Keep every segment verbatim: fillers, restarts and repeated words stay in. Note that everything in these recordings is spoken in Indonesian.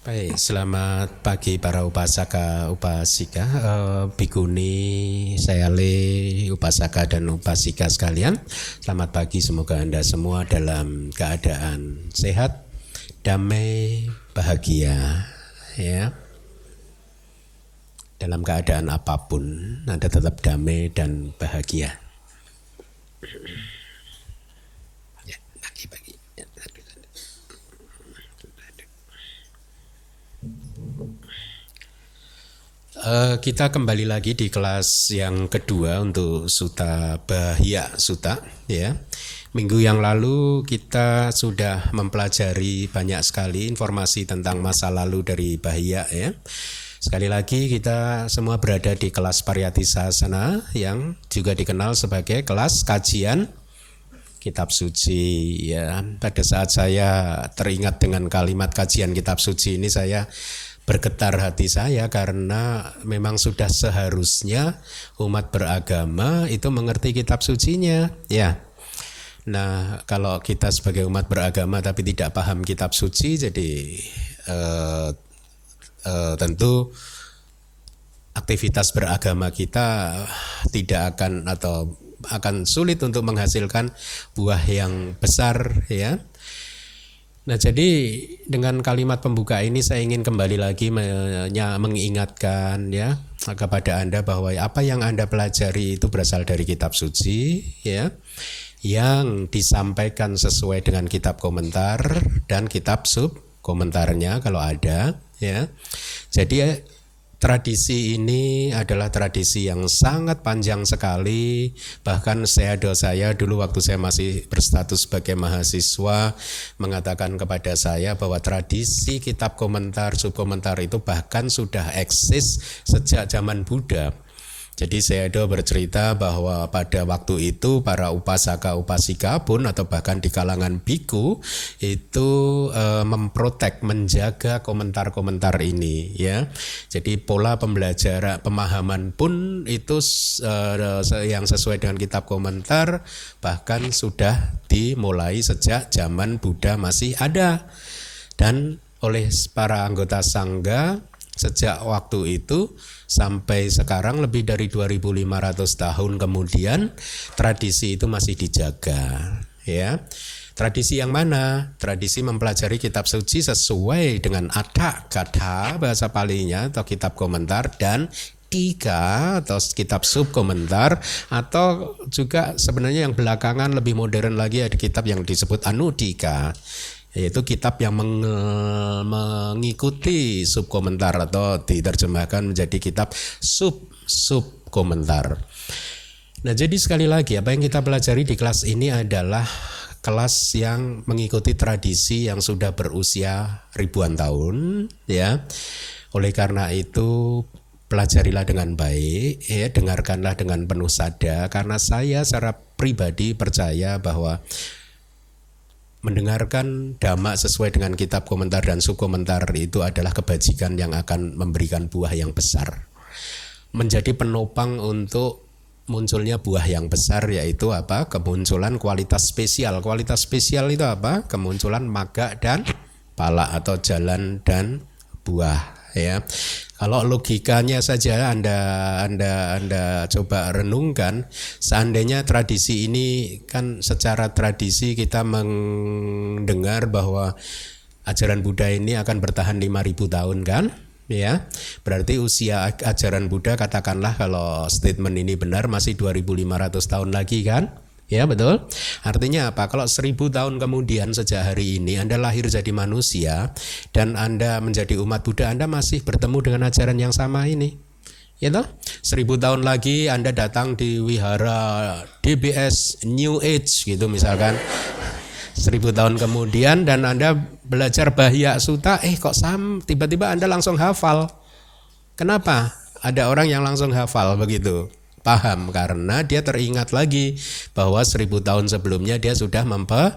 Baik, selamat pagi para upasaka, upasika, uh, bhikkhuni, sayale, upasaka dan upasika sekalian. Selamat pagi, semoga Anda semua dalam keadaan sehat, damai, bahagia, ya. Dalam keadaan apapun, Anda tetap damai dan bahagia. Ya, pagi-pagi. Uh, kita kembali lagi di kelas yang kedua untuk Suta Bahya Suta, ya. Minggu yang lalu kita sudah mempelajari banyak sekali informasi tentang masa lalu dari Bahya, ya. Sekali lagi kita semua berada di kelas Pariyathisasana yang juga dikenal sebagai kelas kajian kitab suci, ya. Pada saat saya teringat dengan kalimat kajian kitab suci ini, saya bergetar hati saya, karena memang sudah seharusnya umat beragama itu mengerti kitab sucinya, ya. Nah, kalau kita sebagai umat beragama tapi tidak paham kitab suci, jadi eh, eh, tentu aktivitas beragama kita tidak akan atau akan sulit untuk menghasilkan buah yang besar, ya. Nah, jadi dengan kalimat pembuka ini saya ingin kembali lagi mengingatkan, ya, kepada Anda bahwa apa yang Anda pelajari itu berasal dari kitab suci, ya, yang disampaikan sesuai dengan kitab komentar dan kitab sub komentarnya kalau ada, ya. Jadi tradisi ini adalah tradisi yang sangat panjang sekali. Bahkan sehado saya dulu waktu saya masih berstatus sebagai mahasiswa mengatakan kepada saya bahwa tradisi kitab komentar, subkomentar itu bahkan sudah eksis sejak zaman Buddha. Jadi sehado bercerita bahwa pada waktu itu para upasaka upasika pun atau bahkan di kalangan biku itu e, memprotek, menjaga komentar-komentar ini, ya. Jadi pola pembelajaran pemahaman pun itu e, yang sesuai dengan kitab komentar bahkan sudah dimulai sejak zaman Buddha masih ada, dan oleh para anggota sangga sejak waktu itu sampai sekarang lebih dari dua ribu lima ratus tahun kemudian tradisi itu masih dijaga, ya. Tradisi yang mana? Tradisi mempelajari kitab suci sesuai dengan ada kata bahasa Palinya atau kitab komentar dan tika atau kitab subkomentar, atau juga sebenarnya yang belakangan lebih modern lagi ada kitab yang disebut anudika, yaitu kitab yang meng, mengikuti subkomentar atau diterjemahkan menjadi kitab sub subkomentar. Nah, jadi sekali lagi apa yang kita pelajari di kelas ini adalah kelas yang mengikuti tradisi yang sudah berusia ribuan tahun, ya. Oleh karena itu pelajarilah dengan baik, ya, dengarkanlah dengan penuh sadar, karena saya secara pribadi percaya bahwa mendengarkan dhamma sesuai dengan kitab komentar dan subkomentar itu adalah kebajikan yang akan memberikan buah yang besar, menjadi penopang untuk munculnya buah yang besar, yaitu apa? Kemunculan kualitas spesial. Kualitas spesial itu apa? Kemunculan magga dan pala atau jalan dan buah, ya. Kalau logikanya saja Anda Anda Anda coba renungkan, seandainya tradisi ini kan secara tradisi kita mendengar bahwa ajaran Buddha ini akan bertahan lima ribu tahun, kan? Ya. Berarti usia ajaran Buddha katakanlah kalau statement ini benar masih dua ribu lima ratus tahun lagi, kan? Ya, betul. Artinya apa? Kalau seribu tahun kemudian sejak hari ini Anda lahir jadi manusia dan Anda menjadi umat Buddha, Anda masih bertemu dengan ajaran yang sama ini, ya toh? Seribu tahun lagi Anda datang di wihara D B S New Age gitu misalkan. Seribu tahun kemudian dan Anda belajar Bahya Suta, eh kok sam? Tiba-tiba Anda langsung hafal. Kenapa? Ada orang yang langsung hafal begitu. Paham, karena dia teringat lagi bahwa seribu tahun sebelumnya dia sudah mempelajari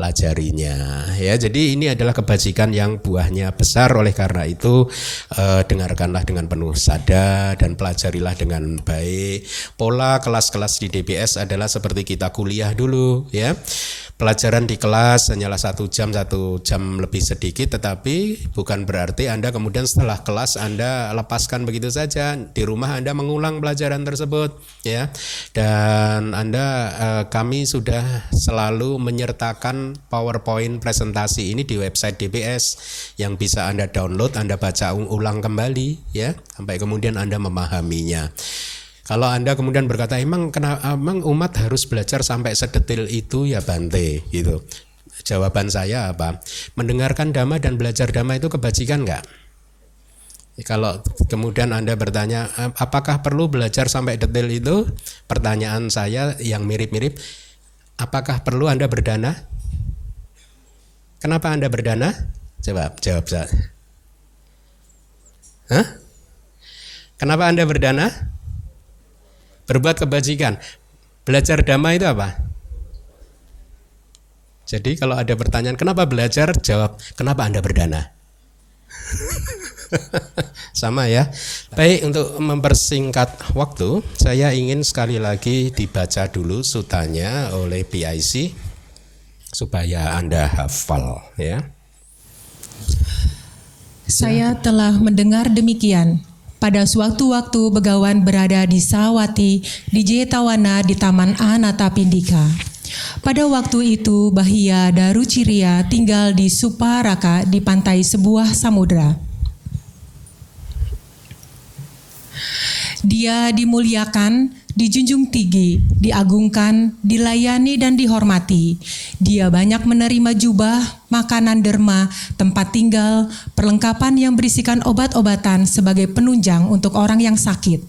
pelajarinya. Ya, jadi ini adalah kebajikan yang buahnya besar. Oleh karena itu eh, dengarkanlah dengan penuh sadar dan pelajarilah dengan baik. Pola kelas-kelas di D B S adalah seperti kita kuliah dulu, ya. Pelajaran di kelas hanyalah satu jam, satu jam lebih sedikit, tetapi bukan berarti Anda kemudian setelah kelas Anda lepaskan begitu saja. Di rumah Anda mengulang pelajaran tersebut, ya. Dan Anda, eh, kami sudah selalu menyertakan PowerPoint presentasi ini di website D B S yang bisa Anda download, Anda baca ulang kembali, ya, sampai kemudian Anda memahaminya. Kalau Anda kemudian berkata, emang kenapa emang umat harus belajar sampai sedetil itu ya Bante, gitu. Jawaban saya apa? Mendengarkan dhamma dan belajar dhamma itu kebajikan enggak? Kalau kemudian Anda bertanya, apakah perlu belajar sampai detil itu? Pertanyaan saya yang mirip-mirip, apakah perlu Anda berdana? Kenapa Anda berdana? Jawab, jawab saya. Hah? Kenapa Anda berdana? Berbuat kebajikan. Belajar dhamma itu apa? Jadi kalau ada pertanyaan kenapa belajar, jawab kenapa Anda berdana. Sama ya. Baik, untuk mempersingkat waktu, saya ingin sekali lagi dibaca dulu sutanya oleh P I C supaya Anda hafal, ya. Saya telah mendengar demikian. Pada suatu waktu Begawan berada di Sāvatthī di Jetavana di Taman Anāthapiṇḍika. Pada waktu itu Bahya Darucirya tinggal di Suppāraka di pantai sebuah samudra. Dia dimuliakan, dijunjung tinggi, diagungkan, dilayani dan dihormati. Dia banyak menerima jubah, makanan derma, tempat tinggal, perlengkapan yang berisikan obat-obatan sebagai penunjang untuk orang yang sakit.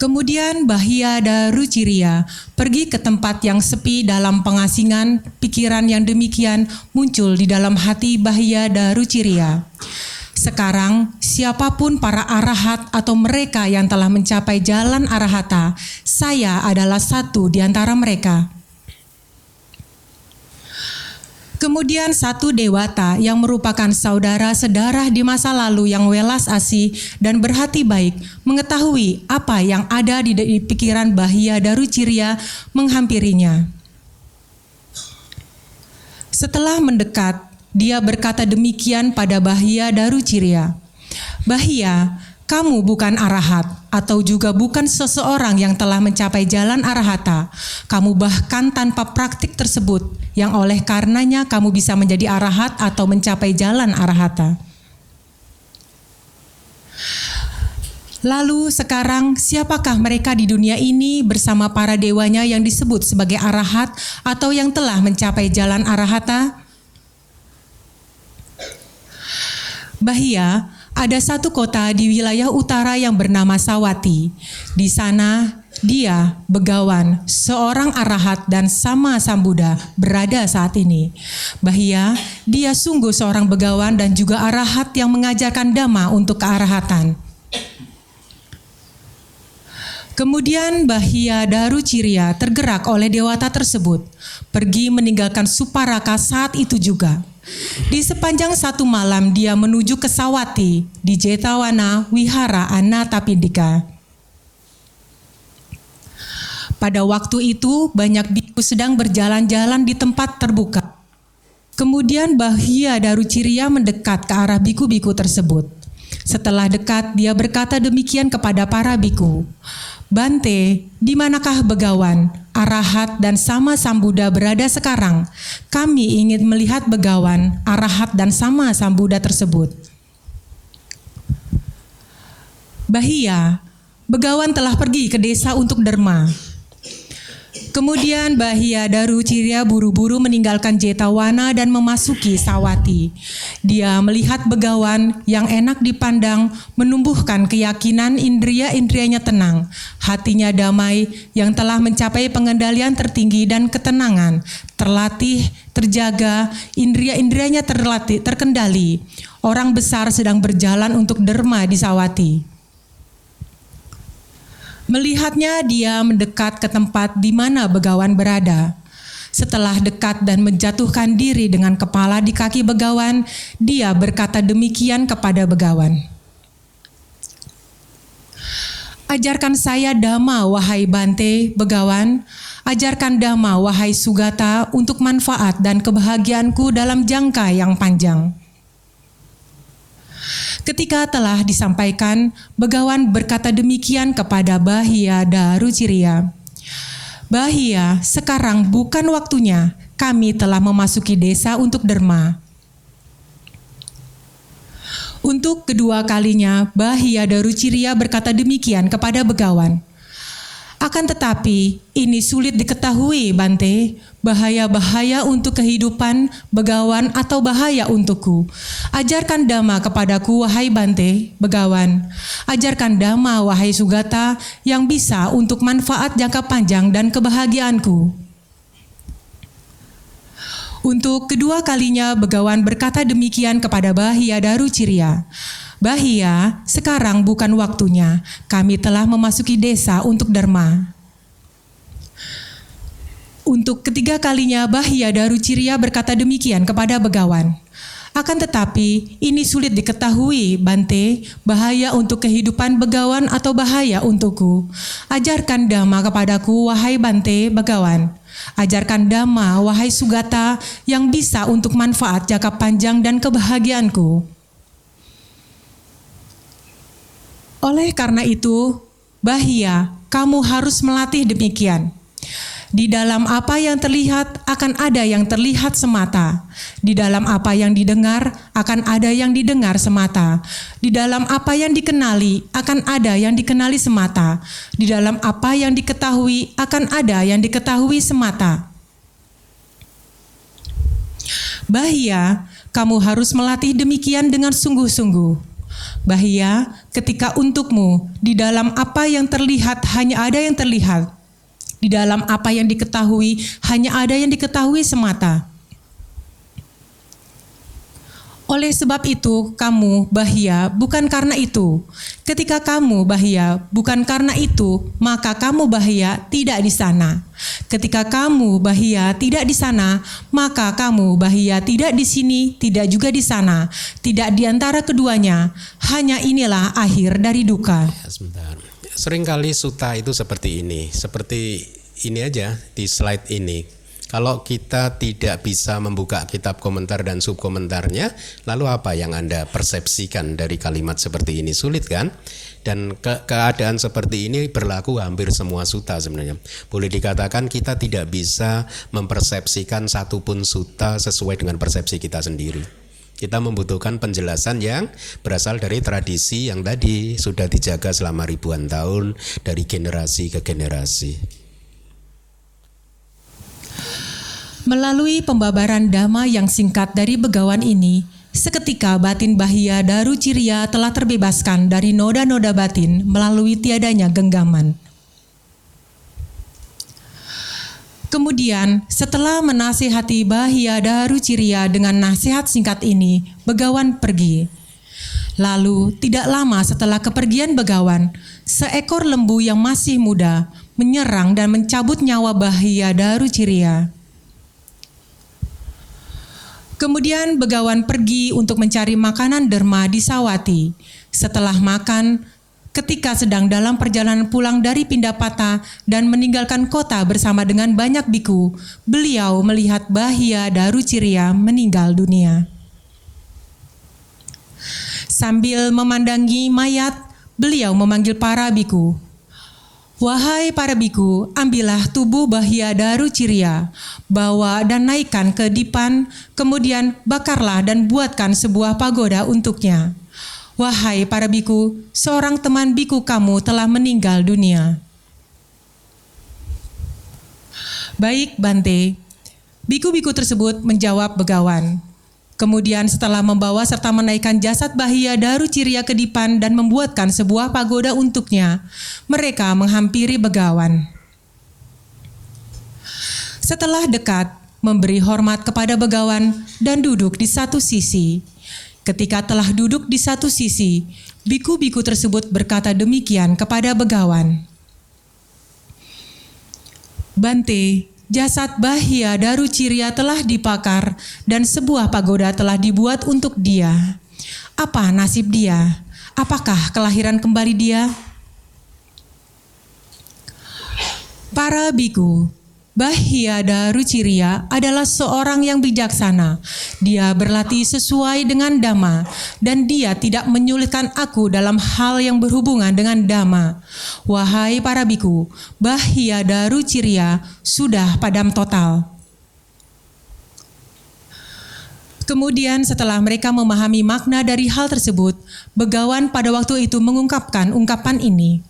Kemudian Bahya Darucirya pergi ke tempat yang sepi dalam pengasingan. Pikiran yang demikian muncul di dalam hati Bahya Darucirya. Sekarang, siapapun para arahat atau mereka yang telah mencapai jalan arahata, saya adalah satu di antara mereka. Kemudian satu dewata yang merupakan saudara sedarah di masa lalu yang welas asih dan berhati baik, mengetahui apa yang ada di, di pikiran Bahya Darucirya menghampirinya. Setelah mendekat, dia berkata demikian pada Bahya Darucirya. Bahya, kamu bukan arahat atau juga bukan seseorang yang telah mencapai jalan arahata. Kamu bahkan tanpa praktik tersebut yang oleh karenanya kamu bisa menjadi arahat atau mencapai jalan arahata. Lalu sekarang siapakah mereka di dunia ini bersama para dewanya yang disebut sebagai arahat atau yang telah mencapai jalan arahata? Bahya, ada satu kota di wilayah utara yang bernama Sāvatthī. Di sana, dia, Begawan, seorang arahat dan sama Sambuddha berada saat ini. Bahya, dia sungguh seorang Begawan dan juga arahat yang mengajarkan dhamma untuk kearahatan. Kemudian Bahya Darucirya tergerak oleh dewata tersebut, pergi meninggalkan Suppāraka saat itu juga. Di sepanjang satu malam dia menuju ke Sāvatthī di Jetavana Wihara Anāthapiṇḍika. Pada waktu itu banyak bhikkhu sedang berjalan-jalan di tempat terbuka. Kemudian Bahya Darucirya mendekat ke arah bhikkhu-bhikkhu tersebut. Setelah dekat, dia berkata demikian kepada para bhikkhu. Bante, di manakah Begawan, arahat dan sama Sambuddha berada sekarang? Kami ingin melihat Begawan, arahat dan sama Sambuddha tersebut. Bahya, Begawan telah pergi ke desa untuk derma. Kemudian Bahya Darucirya buru-buru meninggalkan Jetavana dan memasuki Sāvatthī. Dia melihat Begawan yang enak dipandang, menumbuhkan keyakinan indria-indrianya tenang, hatinya damai yang telah mencapai pengendalian tertinggi dan ketenangan, terlatih, terjaga, indria-indrianya terlatih, terkendali. Orang besar sedang berjalan untuk derma di Sāvatthī. Melihatnya dia mendekat ke tempat di mana Begawan berada. Setelah dekat dan menjatuhkan diri dengan kepala di kaki Begawan, dia berkata demikian kepada Begawan. Ajarkan saya Dhamma, wahai Bante, Begawan. Ajarkan Dhamma, wahai Sugata, untuk manfaat dan kebahagiaanku dalam jangka yang panjang. Ketika telah disampaikan, Begawan berkata demikian kepada Bahya Darucirya. Bahya, sekarang bukan waktunya. Kami telah memasuki desa untuk derma. Untuk kedua kalinya, Bahya Darucirya berkata demikian kepada Begawan. Akan tetapi, ini sulit diketahui, Bante. Bahaya-bahaya untuk kehidupan Begawan atau bahaya untukku. Ajarkan Dhamma kepadaku, wahai Bante, Begawan. Ajarkan Dhamma, wahai Sugata, yang bisa untuk manfaat jangka panjang dan kebahagiaanku. Untuk kedua kalinya, Begawan berkata demikian kepada Bahya Darucirya. Bahya, sekarang bukan waktunya. Kami telah memasuki desa untuk derma. Untuk ketiga kalinya, Bahya Darucirya berkata demikian kepada Begawan. Akan tetapi, ini sulit diketahui, Bante, bahaya untuk kehidupan Begawan atau bahaya untukku. Ajarkan Dhamma kepadaku, wahai Bante, Begawan. Ajarkan Dhamma, wahai Sugata, yang bisa untuk manfaat jangka panjang dan kebahagiaanku. Oleh karena itu, Bahya, kamu harus melatih demikian. Di dalam apa yang terlihat, akan ada yang terlihat semata. Di dalam apa yang didengar, akan ada yang didengar semata. Di dalam apa yang dikenali, akan ada yang dikenali semata. Di dalam apa yang diketahui, akan ada yang diketahui semata. Bahya, kamu harus melatih demikian dengan sungguh-sungguh. Bahya, ketika untukmu, di dalam apa yang terlihat hanya ada yang terlihat. Di dalam apa yang diketahui hanya ada yang diketahui semata. Oleh sebab itu, kamu, Bahya, bukan karena itu. Ketika kamu, Bahya, bukan karena itu, maka kamu, Bahya, tidak di sana. Ketika kamu, Bahya, tidak di sana, maka kamu, Bahya, tidak di sini, tidak juga di sana. Tidak di antara keduanya. Hanya inilah akhir dari duka. Ya, sebentar. Seringkali suta itu seperti ini. Seperti ini aja di slide ini. Kalau kita tidak bisa membuka kitab komentar dan subkomentarnya, lalu apa yang Anda persepsikan dari kalimat seperti ini? Sulit kan? Dan ke- keadaan seperti ini berlaku hampir semua sutta sebenarnya. Boleh dikatakan kita tidak bisa mempersepsikan satupun sutta sesuai dengan persepsi kita sendiri. Kita membutuhkan penjelasan yang berasal dari tradisi yang tadi sudah dijaga selama ribuan tahun dari generasi ke generasi. Melalui pembabaran Dhamma yang singkat dari Begawan ini, seketika batin Bahya Darucirya telah terbebaskan dari noda-noda batin melalui tiadanya genggaman. Kemudian, setelah menasihati Bahya Darucirya dengan nasihat singkat ini, Begawan pergi. Lalu, tidak lama setelah kepergian Begawan, seekor lembu yang masih muda menyerang dan mencabut nyawa Bahya Darucirya. Kemudian Begawan pergi untuk mencari makanan derma di Sāvatthī. Setelah makan, ketika sedang dalam perjalanan pulang dari Pindapata dan meninggalkan kota bersama dengan banyak biku, beliau melihat Bahya Darucirya meninggal dunia. Sambil memandangi mayat, beliau memanggil para biku. Wahai para biku, ambillah tubuh Bahya Darucirya, bawa dan naikkan ke dipan, kemudian bakarlah dan buatkan sebuah pagoda untuknya. Wahai para biku, seorang teman biku kamu telah meninggal dunia. Baik, Bante. Biku-biku tersebut menjawab Begawan. Kemudian setelah membawa serta menaikkan jasad Bahya Darucirya ke dipan dan membuatkan sebuah pagoda untuknya, mereka menghampiri Begawan. Setelah dekat, memberi hormat kepada Begawan dan duduk di satu sisi. Ketika telah duduk di satu sisi, biku-biku tersebut berkata demikian kepada Begawan. Bante, jasad Bahya Darucirya telah dibakar dan sebuah pagoda telah dibuat untuk dia. Apa nasib dia? Apakah kelahiran kembali dia? Para biku, Bahya Darucirya adalah seorang yang bijaksana. Dia berlatih sesuai dengan Dhamma dan dia tidak menyulitkan aku dalam hal yang berhubungan dengan Dhamma. Wahai para biku, Bahya Darucirya sudah padam total. Kemudian setelah mereka memahami makna dari hal tersebut, Begawan pada waktu itu mengungkapkan ungkapan ini.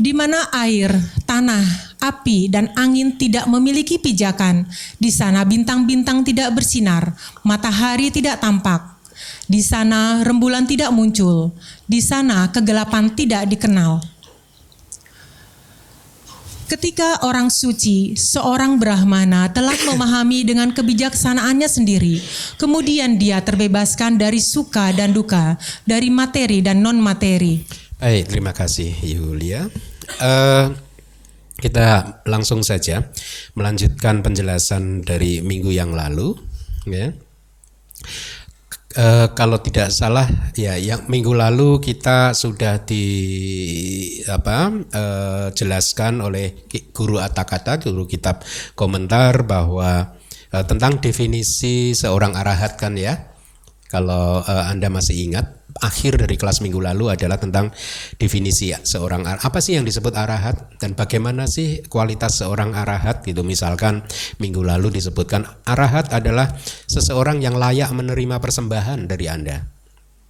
Di mana air, tanah, api, dan angin tidak memiliki pijakan, di sana bintang-bintang tidak bersinar, matahari tidak tampak, di sana rembulan tidak muncul, di sana kegelapan tidak dikenal. Ketika orang suci, seorang Brahmana telah memahami dengan kebijaksanaannya sendiri, kemudian dia terbebaskan dari suka dan duka, dari materi dan non-materi. Baik, terima kasih Yulia. Uh, kita langsung saja melanjutkan penjelasan dari minggu yang lalu. Ya. Uh, kalau tidak salah, ya, yang minggu lalu kita sudah di apa uh, jelaskan oleh Guru Atthakata, Guru Kitab Komentar, bahwa uh, tentang definisi seorang arahat, kan ya. Kalau uh, Anda masih ingat, akhir dari kelas minggu lalu adalah tentang definisi seorang arahat. Apa sih yang disebut arahat dan bagaimana sih kualitas seorang arahat gitu. Misalkan minggu lalu disebutkan arahat adalah seseorang yang layak menerima persembahan dari Anda.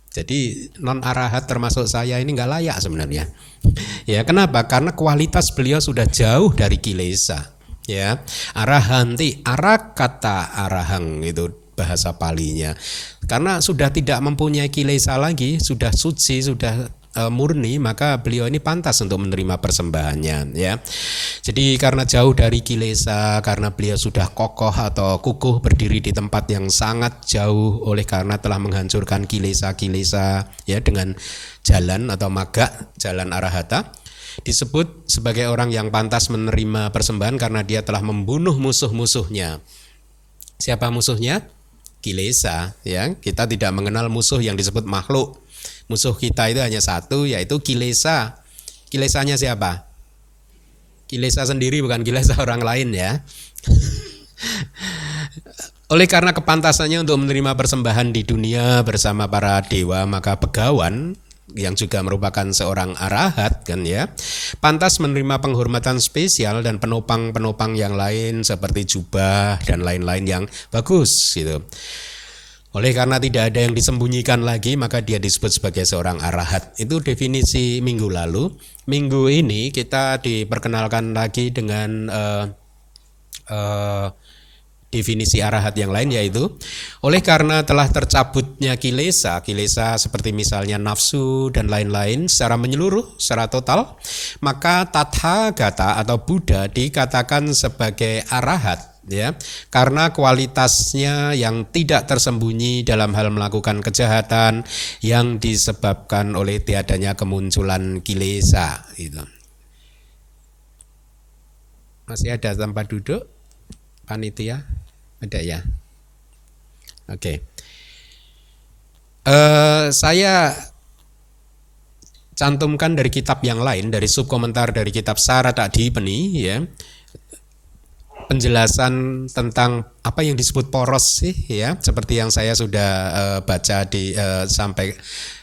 Jadi non arahat termasuk saya ini nggak layak sebenarnya. Ya, kenapa? Karena kualitas beliau sudah jauh dari kilesa. Ya, arahanti, ara kata arahang itu bahasa Palinya, karena sudah tidak mempunyai kilesa lagi, sudah suci, sudah e, murni, maka beliau ini pantas untuk menerima persembahannya, ya. Jadi karena jauh dari kilesa, karena beliau sudah kokoh atau kukuh berdiri di tempat yang sangat jauh oleh karena telah menghancurkan kilesa-kilesa, ya, dengan jalan atau maga, jalan arahata, disebut sebagai orang yang pantas menerima persembahan karena dia telah membunuh musuh-musuhnya. Siapa musuhnya? Kilesa, ya. Kita tidak mengenal musuh yang disebut makhluk. Musuh kita itu hanya satu, yaitu kilesa. Kilesanya siapa? Kilesa sendiri, bukan kilesa orang lain, ya. Oleh karena kepantasannya untuk menerima persembahan di dunia bersama para dewa, maka Begawan yang juga merupakan seorang arahat, kan ya, pantas menerima penghormatan spesial dan penopang-penopang yang lain seperti jubah dan lain-lain yang bagus gitu. Oleh karena tidak ada yang disembunyikan lagi, maka dia disebut sebagai seorang arahat. Itu definisi minggu lalu. Minggu ini kita diperkenalkan lagi dengan uh, uh, definisi arahat yang lain, yaitu oleh karena telah tercabutnya kilesa, kilesa seperti misalnya nafsu dan lain-lain secara menyeluruh, secara total, maka Tathagata atau Buddha dikatakan sebagai arahat, ya, karena kualitasnya yang tidak tersembunyi dalam hal melakukan kejahatan yang disebabkan oleh tiadanya kemunculan kilesa gitu. Masih ada tempat duduk panitia? Ada ya. Oke. Okay. Uh, saya cantumkan dari kitab yang lain, dari subkomentar dari kitab Sāratthadīpanī, ya. Penjelasan tentang apa yang disebut poros sih, ya. Seperti yang saya sudah uh, baca di uh, sampai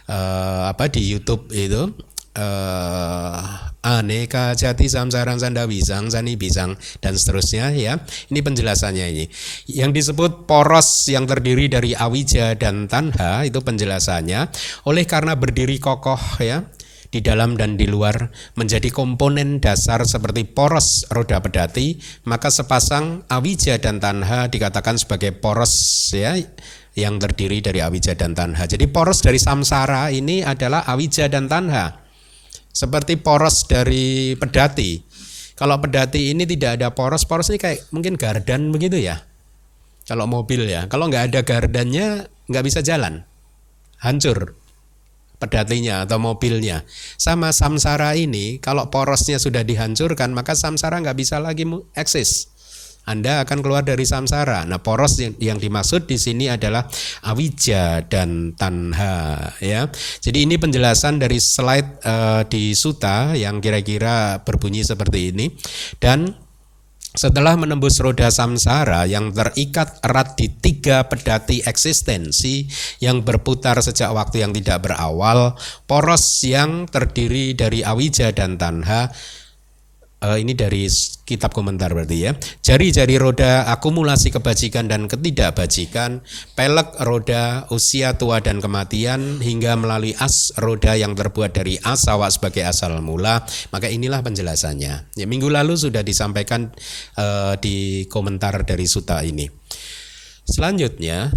uh, apa di YouTube itu. Uh, aneka jati samsaran sanda wisang sani bisang dan seterusnya, ya. Ini penjelasannya ini. Yang disebut poros yang terdiri dari awija dan tanha itu penjelasannya oleh karena berdiri kokoh, ya, di dalam dan di luar menjadi komponen dasar seperti poros roda pedati, maka sepasang awija dan tanha dikatakan sebagai poros, ya, yang terdiri dari awija dan tanha. Jadi poros dari samsara ini adalah awija dan tanha. Seperti poros dari pedati. Kalau pedati ini tidak ada poros, poros ini kayak mungkin gardan begitu ya. Kalau mobil ya, kalau nggak ada gardannya nggak bisa jalan, hancur. pedatinya atau mobilnya. Sama samsara ini, kalau porosnya sudah dihancurkan, maka samsara nggak bisa lagi eksis. Anda akan keluar dari samsara. Nah, poros yang, yang dimaksud di sini adalah awija dan tanha, ya. Jadi ini penjelasan dari slide uh, di Suta yang kira-kira berbunyi seperti ini. Dan setelah menembus roda samsara yang terikat erat di tiga pedati eksistensi yang berputar sejak waktu yang tidak berawal, poros yang terdiri dari awija dan tanha. Uh, ini dari kitab komentar berarti ya. Jari-jari roda akumulasi kebajikan dan ketidakbajikan, pelek roda usia tua dan kematian, hingga melalui as roda yang terbuat dari asawa sebagai asal mula. Maka inilah penjelasannya. Ya, minggu lalu sudah disampaikan uh, di komentar dari Suta ini. Selanjutnya,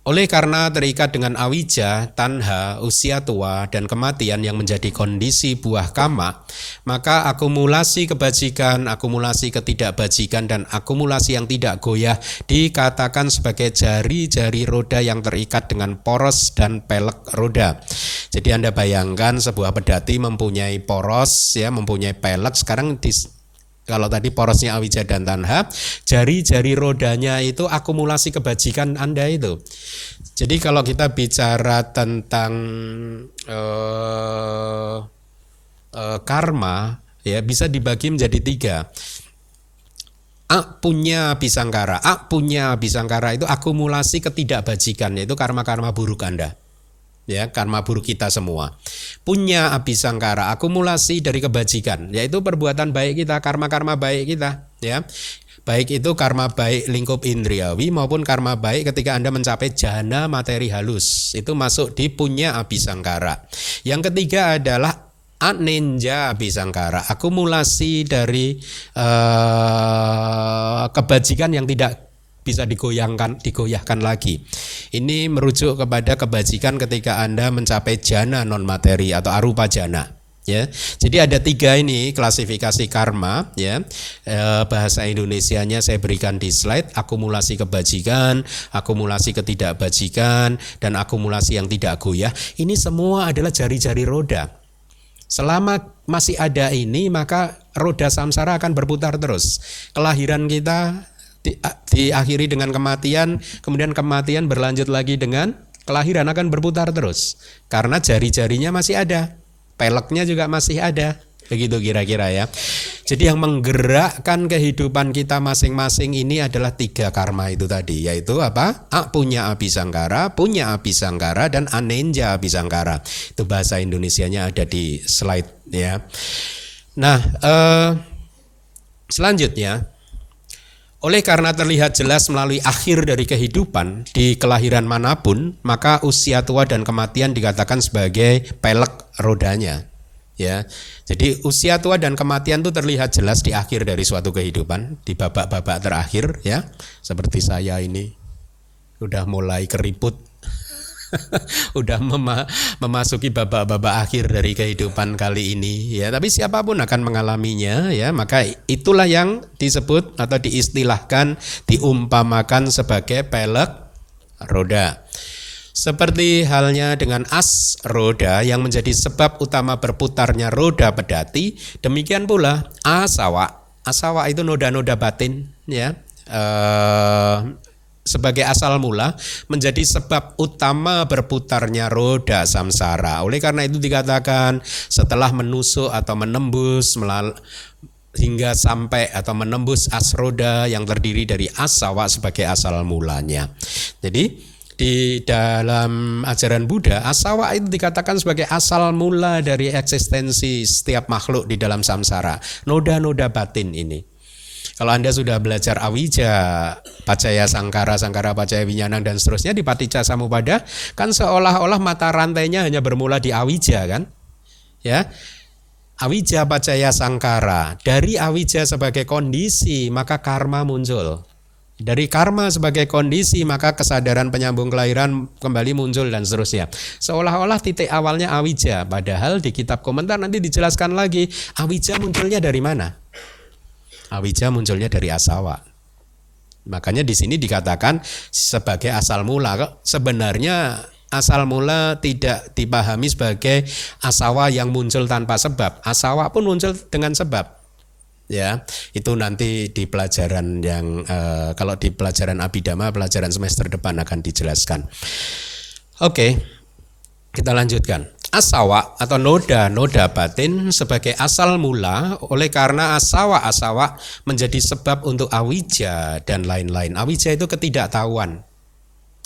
oleh karena terikat dengan awija, tanha, usia tua, dan kematian yang menjadi kondisi buah kama, maka akumulasi kebajikan, akumulasi ketidakbajikan, dan akumulasi yang tidak goyah dikatakan sebagai jari-jari roda yang terikat dengan poros dan pelek roda. Jadi Anda bayangkan sebuah pedati mempunyai poros, ya, mempunyai pelek. Sekarang di Kalau tadi porosnya awija dan tanha, jari-jari rodanya itu akumulasi kebajikan Anda itu. Jadi kalau kita bicara tentang eh, eh, karma, ya bisa dibagi menjadi tiga. A punya bisangkara, A punya bisangkara itu akumulasi ketidakbajikan, yaitu karma-karma buruk Anda. Ya, karma buruk kita semua. Punya abhisangkara, akumulasi dari kebajikan, yaitu perbuatan baik kita, karma-karma baik kita, ya. Baik itu karma baik lingkup indriawi maupun karma baik ketika Anda mencapai jana materi halus, itu masuk di punya abhisangkara. Yang ketiga adalah aninja abhisangkara, akumulasi dari uh, kebajikan yang tidak bisa digoyangkan, digoyahkan lagi. Ini merujuk kepada kebajikan ketika Anda mencapai jana non materi atau arupa jana. Ya, jadi ada tiga ini klasifikasi karma. Ya, e, bahasa Indonesianya saya berikan di slide: akumulasi kebajikan, akumulasi ketidakbajikan, dan akumulasi yang tidak goyah. Ini semua adalah jari-jari roda. Selama masih ada ini, maka roda samsara akan berputar terus. Kelahiran kita Di, diakhiri dengan kematian, kemudian kematian berlanjut lagi dengan kelahiran, akan berputar terus karena jari-jarinya masih ada, peleknya juga masih ada, begitu kira-kira ya. Jadi yang menggerakkan kehidupan kita masing-masing ini adalah tiga karma itu tadi, yaitu apa? A punya abhisangkara, punya abhisangkara, dan anenja abhisangkara. Itu bahasa Indonesianya ada di slide ya. Nah, eh, selanjutnya, oleh karena terlihat jelas melalui akhir dari kehidupan di kelahiran manapun, maka usia tua dan kematian dikatakan sebagai pelek rodanya. Ya, jadi usia tua dan kematian itu terlihat jelas di akhir dari suatu kehidupan, di babak-babak terakhir, ya. Seperti saya ini udah mulai keriput, udah mema- memasuki babak-babak akhir dari kehidupan kali ini, ya. Tapi siapapun akan mengalaminya, ya. Maka itulah yang disebut atau diistilahkan, diumpamakan sebagai pelek roda. Seperti halnya dengan as roda yang menjadi sebab utama berputarnya roda pedati, demikian pula asawa. Asawa itu noda-noda batin, ya. Uh, sebagai asal mula menjadi sebab utama berputarnya roda samsara. Oleh karena itu dikatakan setelah menusuk atau menembus melal- hingga sampai atau menembus as roda yang terdiri dari asawa sebagai asal mulanya. Jadi di dalam ajaran Buddha, asawa itu dikatakan sebagai asal mula dari eksistensi setiap makhluk di dalam samsara, noda-noda batin ini. Kalau Anda sudah belajar awija, pacaya sangkara, sangkara pacaya winyanang, dan seterusnya di Paticca Samupada, kan seolah-olah mata rantainya hanya bermula di awija, kan? Ya, awija pacaya sangkara. Dari awija sebagai kondisi, maka karma muncul. Dari karma sebagai kondisi, maka kesadaran penyambung kelahiran kembali muncul, dan seterusnya. Seolah-olah titik awalnya awija, padahal di kitab komentar nanti dijelaskan lagi awija munculnya dari mana. Awija munculnya dari asawa. Makanya di sini dikatakan sebagai asal mula. Sebenarnya asal mula tidak dipahami sebagai asawa yang muncul tanpa sebab. Asawa pun muncul dengan sebab. Ya, itu nanti di pelajaran yang eh, kalau di pelajaran Abhidhamma, pelajaran semester depan akan dijelaskan. Oke, kita lanjutkan. Asawa atau noda-noda batin sebagai asal mula oleh karena asawa-asawa menjadi sebab untuk awija dan lain-lain. Awija itu ketidaktahuan.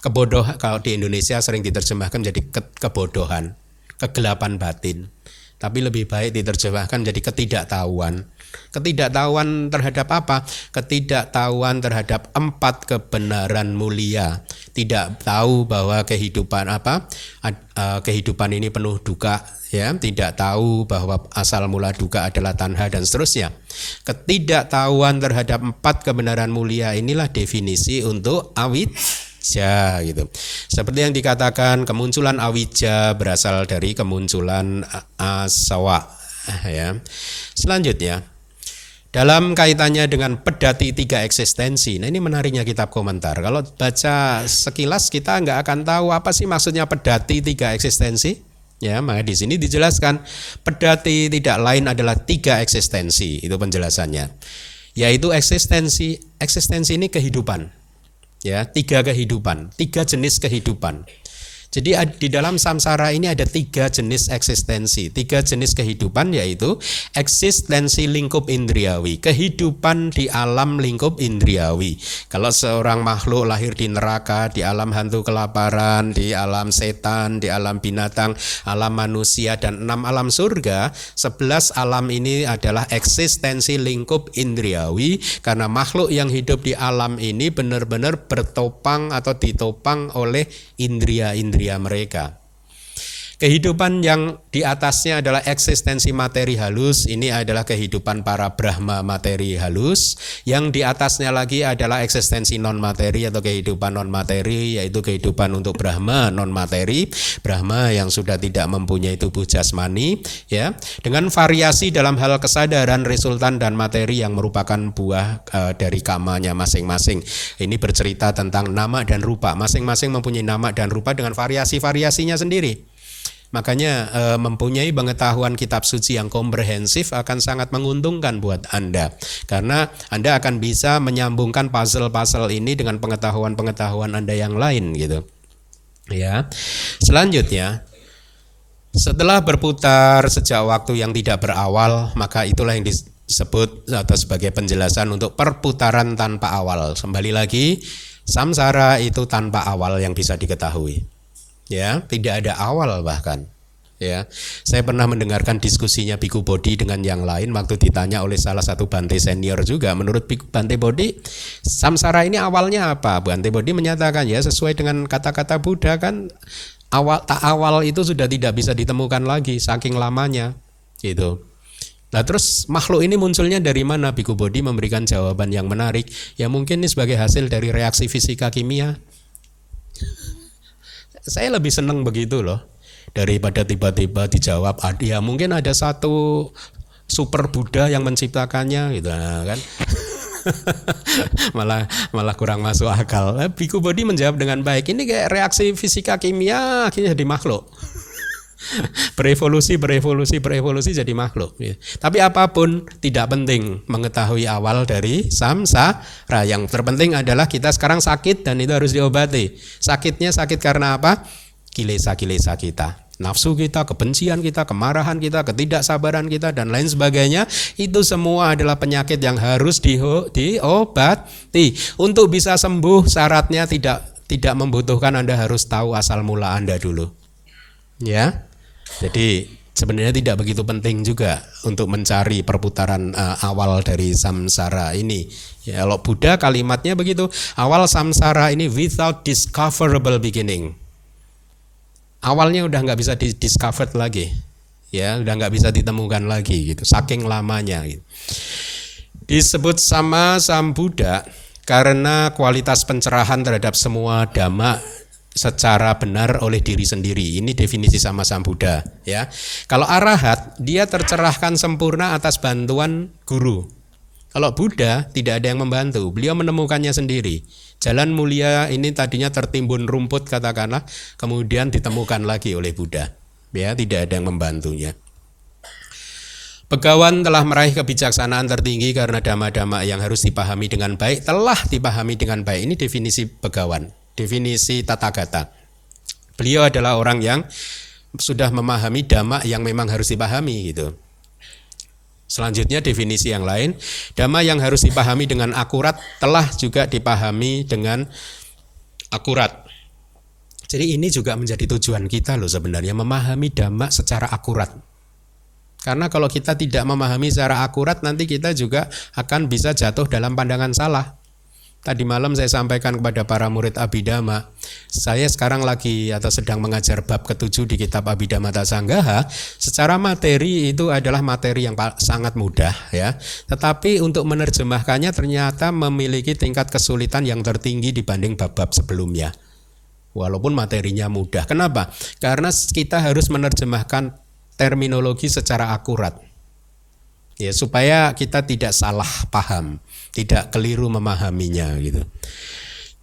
Kebodohan, kalau di Indonesia sering diterjemahkan menjadi ke- kebodohan, kegelapan batin. Tapi lebih baik diterjemahkan menjadi ketidaktahuan. Ketidaktahuan terhadap apa? Ketidaktahuan terhadap empat kebenaran mulia. Tidak tahu bahwa kehidupan apa? Kehidupan ini penuh duka, ya. Tidak tahu bahwa asal mula duka adalah tanha dan seterusnya. Ketidaktahuan terhadap empat kebenaran mulia inilah definisi untuk awija, gitu. Seperti yang dikatakan, kemunculan awija berasal dari kemunculan asawa. Ya. Selanjutnya, dalam kaitannya dengan pedati tiga eksistensi. Nah, ini menariknya kitab komentar. Kalau baca sekilas kita nggak akan tahu apa sih maksudnya pedati tiga eksistensi. Ya, maka di sini dijelaskan pedati tidak lain adalah tiga eksistensi. Itu penjelasannya. Yaitu eksistensi, eksistensi ini kehidupan. Ya, tiga kehidupan, tiga jenis kehidupan. Jadi di dalam samsara ini ada tiga jenis eksistensi, tiga jenis kehidupan, yaitu eksistensi lingkup indriawi, kehidupan di alam lingkup indriawi. Kalau seorang makhluk lahir di neraka, di alam hantu kelaparan, di alam setan, di alam binatang, alam manusia, dan enam alam surga, sebelas alam ini adalah eksistensi lingkup indriawi, karena makhluk yang hidup di alam ini benar-benar bertopang atau ditopang oleh indria-indria mereka. Kehidupan yang di atasnya adalah eksistensi materi halus. Ini adalah kehidupan para Brahma materi halus. Yang di atasnya lagi adalah eksistensi non-materi atau kehidupan non-materi, yaitu kehidupan untuk Brahma non-materi, Brahma yang sudah tidak mempunyai tubuh jasmani, ya, dengan variasi dalam hal kesadaran, resultan, dan materi yang merupakan buah e, dari kamanya masing-masing. Ini bercerita tentang nama dan rupa. Masing-masing mempunyai nama dan rupa dengan variasi-variasinya sendiri. Makanya e, mempunyai pengetahuan kitab suci yang komprehensif akan sangat menguntungkan buat Anda. Karena Anda akan bisa menyambungkan puzzle-puzzle ini dengan pengetahuan-pengetahuan Anda yang lain, gitu. Ya. Selanjutnya, setelah berputar sejak waktu yang tidak berawal, maka itulah yang disebut atau sebagai penjelasan untuk perputaran tanpa awal. Kembali lagi, samsara itu tanpa awal yang bisa diketahui. Ya, tidak ada awal bahkan. Ya, saya pernah mendengarkan diskusinya Bhikkhu Bodhi dengan yang lain waktu ditanya oleh salah satu Bante senior juga. Menurut Bante Bodhi, samsara ini awalnya apa? Bante Bodhi menyatakan, ya, sesuai dengan kata-kata Buddha kan, awal tak awal itu sudah tidak bisa ditemukan lagi saking lamanya, gitu. Nah, terus makhluk ini munculnya dari mana? Bhikkhu Bodhi memberikan jawaban yang menarik. Ya, mungkin ini sebagai hasil dari reaksi fisika kimia. Saya lebih senang begitu loh, daripada tiba-tiba dijawab ya mungkin ada satu super Buddha yang menciptakannya, gitu, nah, kan. malah malah kurang masuk akal. Bhikkhu Bodhi menjawab dengan baik, ini kayak reaksi fisika kimia akhirnya jadi makhluk. berevolusi berevolusi berevolusi jadi makhluk. Tapi apapun tidak penting mengetahui awal dari samsara. Yang terpenting adalah kita sekarang sakit dan itu harus diobati. Sakitnya sakit karena apa? Kilesa-kilesa kita, nafsu kita, kebencian kita, kemarahan kita, ketidaksabaran kita, dan lain sebagainya. Itu semua adalah penyakit yang harus diobati. Untuk bisa sembuh syaratnya tidak tidak membutuhkan Anda harus tahu asal mula Anda dulu. Ya, jadi sebenarnya tidak begitu penting juga untuk mencari perputaran uh, awal dari samsara ini. Ya, kalau Buddha kalimatnya begitu, awal samsara ini without discoverable beginning. Awalnya udah nggak bisa di-discovered lagi, ya, udah nggak bisa ditemukan lagi, gitu, saking lamanya. Gitu. Disebut sama Sam Buddha karena kualitas pencerahan terhadap semua dhamma secara benar oleh diri sendiri. Ini definisi sama Sang Buddha, ya. Kalau arahat, dia tercerahkan sempurna atas bantuan guru. Kalau Buddha tidak ada yang membantu, beliau menemukannya sendiri. Jalan mulia ini tadinya tertimbun rumput katakanlah, kemudian ditemukan lagi oleh Buddha. Ya, tidak ada yang membantunya. Begawan telah meraih kebijaksanaan tertinggi karena dhamma-dhamma yang harus dipahami dengan baik telah dipahami dengan baik. Ini definisi begawan, definisi tathagata. Beliau adalah orang yang sudah memahami dhamma yang memang harus dipahami gitu. Selanjutnya definisi yang lain, dhamma yang harus dipahami dengan akurat telah juga dipahami dengan akurat. Jadi ini juga menjadi tujuan kita loh sebenarnya, memahami dhamma secara akurat. Karena kalau kita tidak memahami secara akurat, nanti kita juga akan bisa jatuh dalam pandangan salah. Tadi malam saya sampaikan kepada para murid Abhidhamma, saya sekarang lagi atau sedang mengajar bab ketujuh di kitab Abhidhammatthasaṅgaha. Secara materi itu adalah materi yang sangat mudah ya, tetapi untuk menerjemahkannya ternyata memiliki tingkat kesulitan yang tertinggi dibanding bab-bab sebelumnya. Walaupun materinya mudah. Kenapa? Karena kita harus menerjemahkan terminologi secara akurat. Ya, supaya kita tidak salah paham, tidak keliru memahaminya gitu.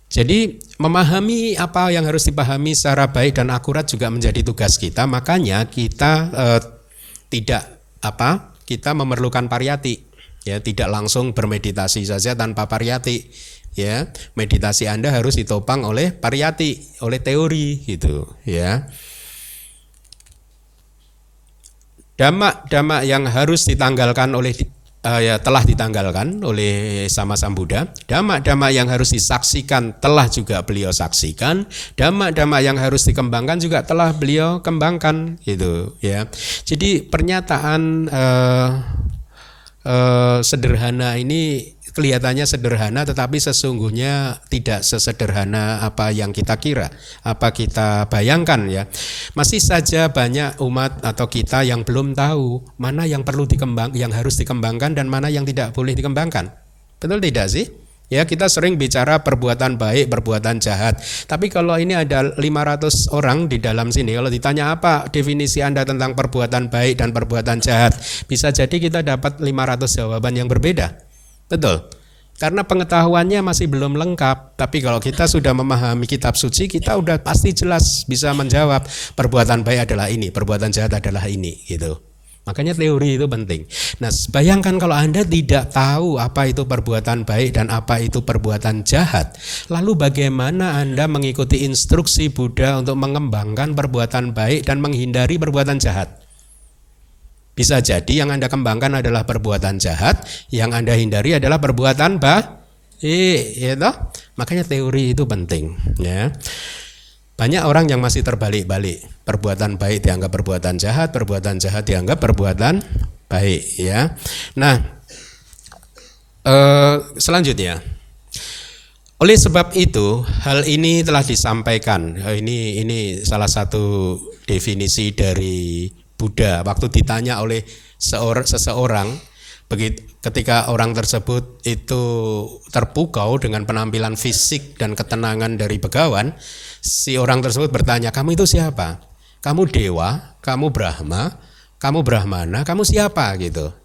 Jadi memahami apa yang harus dipahami secara baik dan akurat juga menjadi tugas kita. Makanya kita eh, tidak apa? Kita memerlukan pariyati. Ya, tidak langsung bermeditasi saja tanpa pariyati. Ya, meditasi Anda harus ditopang oleh pariyati, oleh teori gitu ya. Dhamma-dhamma yang harus ditanggalkan oleh uh, ya, telah ditanggalkan oleh sama-sama Buddha. Dhamma-dhamma yang harus disaksikan telah juga beliau saksikan. Dhamma-dhamma yang harus dikembangkan juga telah beliau kembangkan gitu ya. Jadi pernyataan uh, uh, sederhana ini kelihatannya sederhana, tetapi sesungguhnya tidak sesederhana apa yang kita kira, apa kita bayangkan ya. Masih saja banyak umat atau kita yang belum tahu mana yang perlu dikembang, yang harus dikembangkan dan mana yang tidak boleh dikembangkan. Betul tidak sih? Ya, kita sering bicara perbuatan baik, perbuatan jahat. Tapi kalau ini ada lima ratus orang di dalam sini, kalau ditanya apa definisi Anda tentang perbuatan baik dan perbuatan jahat, bisa jadi kita dapat lima ratus jawaban yang berbeda. Betul, karena pengetahuannya masih belum lengkap. Tapi kalau kita sudah memahami kitab suci, kita udah pasti jelas bisa menjawab perbuatan baik adalah ini, perbuatan jahat adalah ini gitu. Makanya teori itu penting. Nah, bayangkan kalau Anda tidak tahu apa itu perbuatan baik dan apa itu perbuatan jahat, lalu bagaimana Anda mengikuti instruksi Buddha untuk mengembangkan perbuatan baik dan menghindari perbuatan jahat? Bisa jadi yang Anda kembangkan adalah perbuatan jahat, yang Anda hindari adalah perbuatan baik, gitu. Makanya teori itu penting ya. Banyak orang yang masih terbalik-balik. Perbuatan baik dianggap perbuatan jahat, perbuatan jahat dianggap perbuatan baik ya. Nah, eh, selanjutnya, oleh sebab itu hal ini telah disampaikan. Ini ini salah satu definisi dari Buddha waktu ditanya oleh seorang, seseorang begitu, ketika orang tersebut itu terpukau dengan penampilan fisik dan ketenangan dari begawan, si orang tersebut bertanya, kamu itu siapa? Kamu dewa? Kamu Brahma? Kamu Brahmana? Kamu siapa? Gitu.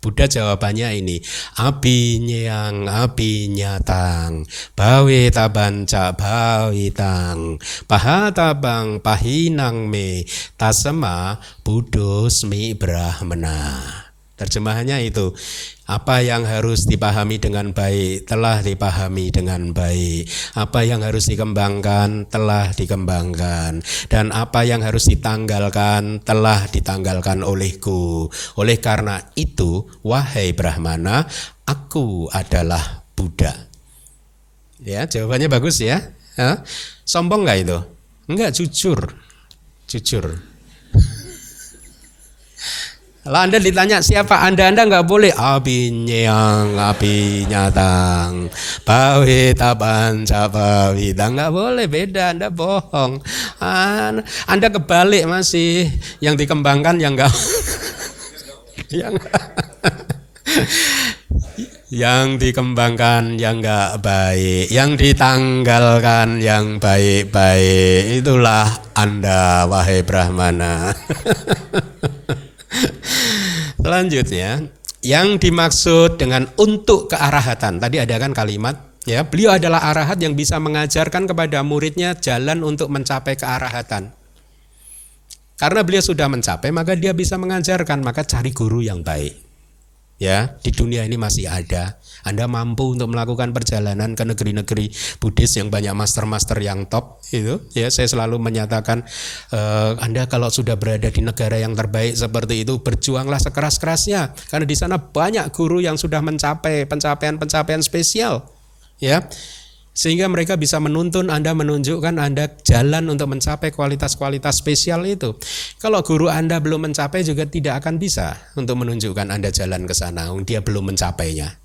Buddha jawabannya ini, abinyang abinyatang baweta banca bawitang pahatabang pahinang me tasema buddhosmi brahmana. Terjemahannya itu, apa yang harus dipahami dengan baik telah dipahami dengan baik, apa yang harus dikembangkan telah dikembangkan, dan apa yang harus ditanggalkan telah ditanggalkan olehku. Oleh karena itu, wahai Brahmana, aku adalah Buddha. Ya, jawabannya bagus ya. Hah? Sombong nggak itu? Enggak, jujur, jujur. Kalau Anda ditanya siapa Anda, Anda enggak boleh abinyang, abinyatang, bawitaban, cabawitang, enggak boleh, beda, Anda bohong. Anda kebalik masih, yang dikembangkan yang enggak, yang, yang dikembangkan yang enggak baik, yang ditanggalkan yang baik-baik, itulah Anda wahai Brahmana. Selanjutnya, Yang dimaksud dengan untuk kearahatan, tadi ada kan kalimat, ya, beliau adalah arahat yang bisa mengajarkan kepada muridnya jalan untuk mencapai kearahatan. Karena beliau sudah mencapai, maka dia bisa mengajarkan, maka cari guru yang baik. Ya, di dunia ini masih ada. Anda mampu untuk melakukan perjalanan ke negeri-negeri Buddhis yang banyak master-master yang top itu. Ya, saya selalu menyatakan uh, Anda kalau sudah berada di negara yang terbaik seperti itu, berjuanglah sekeras-kerasnya, karena di sana banyak guru yang sudah mencapai pencapaian-pencapaian spesial. Ya, sehingga mereka bisa menuntun Anda, menunjukkan Anda jalan untuk mencapai kualitas-kualitas spesial itu. Kalau guru Anda belum mencapai juga tidak akan bisa untuk menunjukkan Anda jalan ke sana, dia belum mencapainya.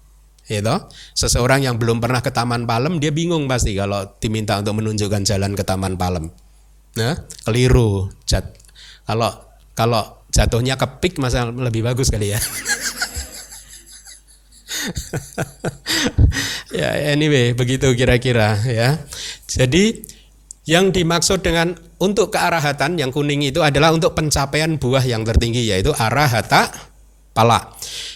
Gitu? Seseorang yang belum pernah ke Taman Palem, dia bingung pasti kalau diminta untuk menunjukkan jalan ke Taman Palem. Nah, keliru. Jat- kalau kalau jatuhnya ke pik masih lebih bagus kali ya. Ya, anyway, begitu kira-kira ya. Jadi yang dimaksud dengan untuk kearahatan yang kuning itu adalah untuk pencapaian buah yang tertinggi, yaitu arahata pala.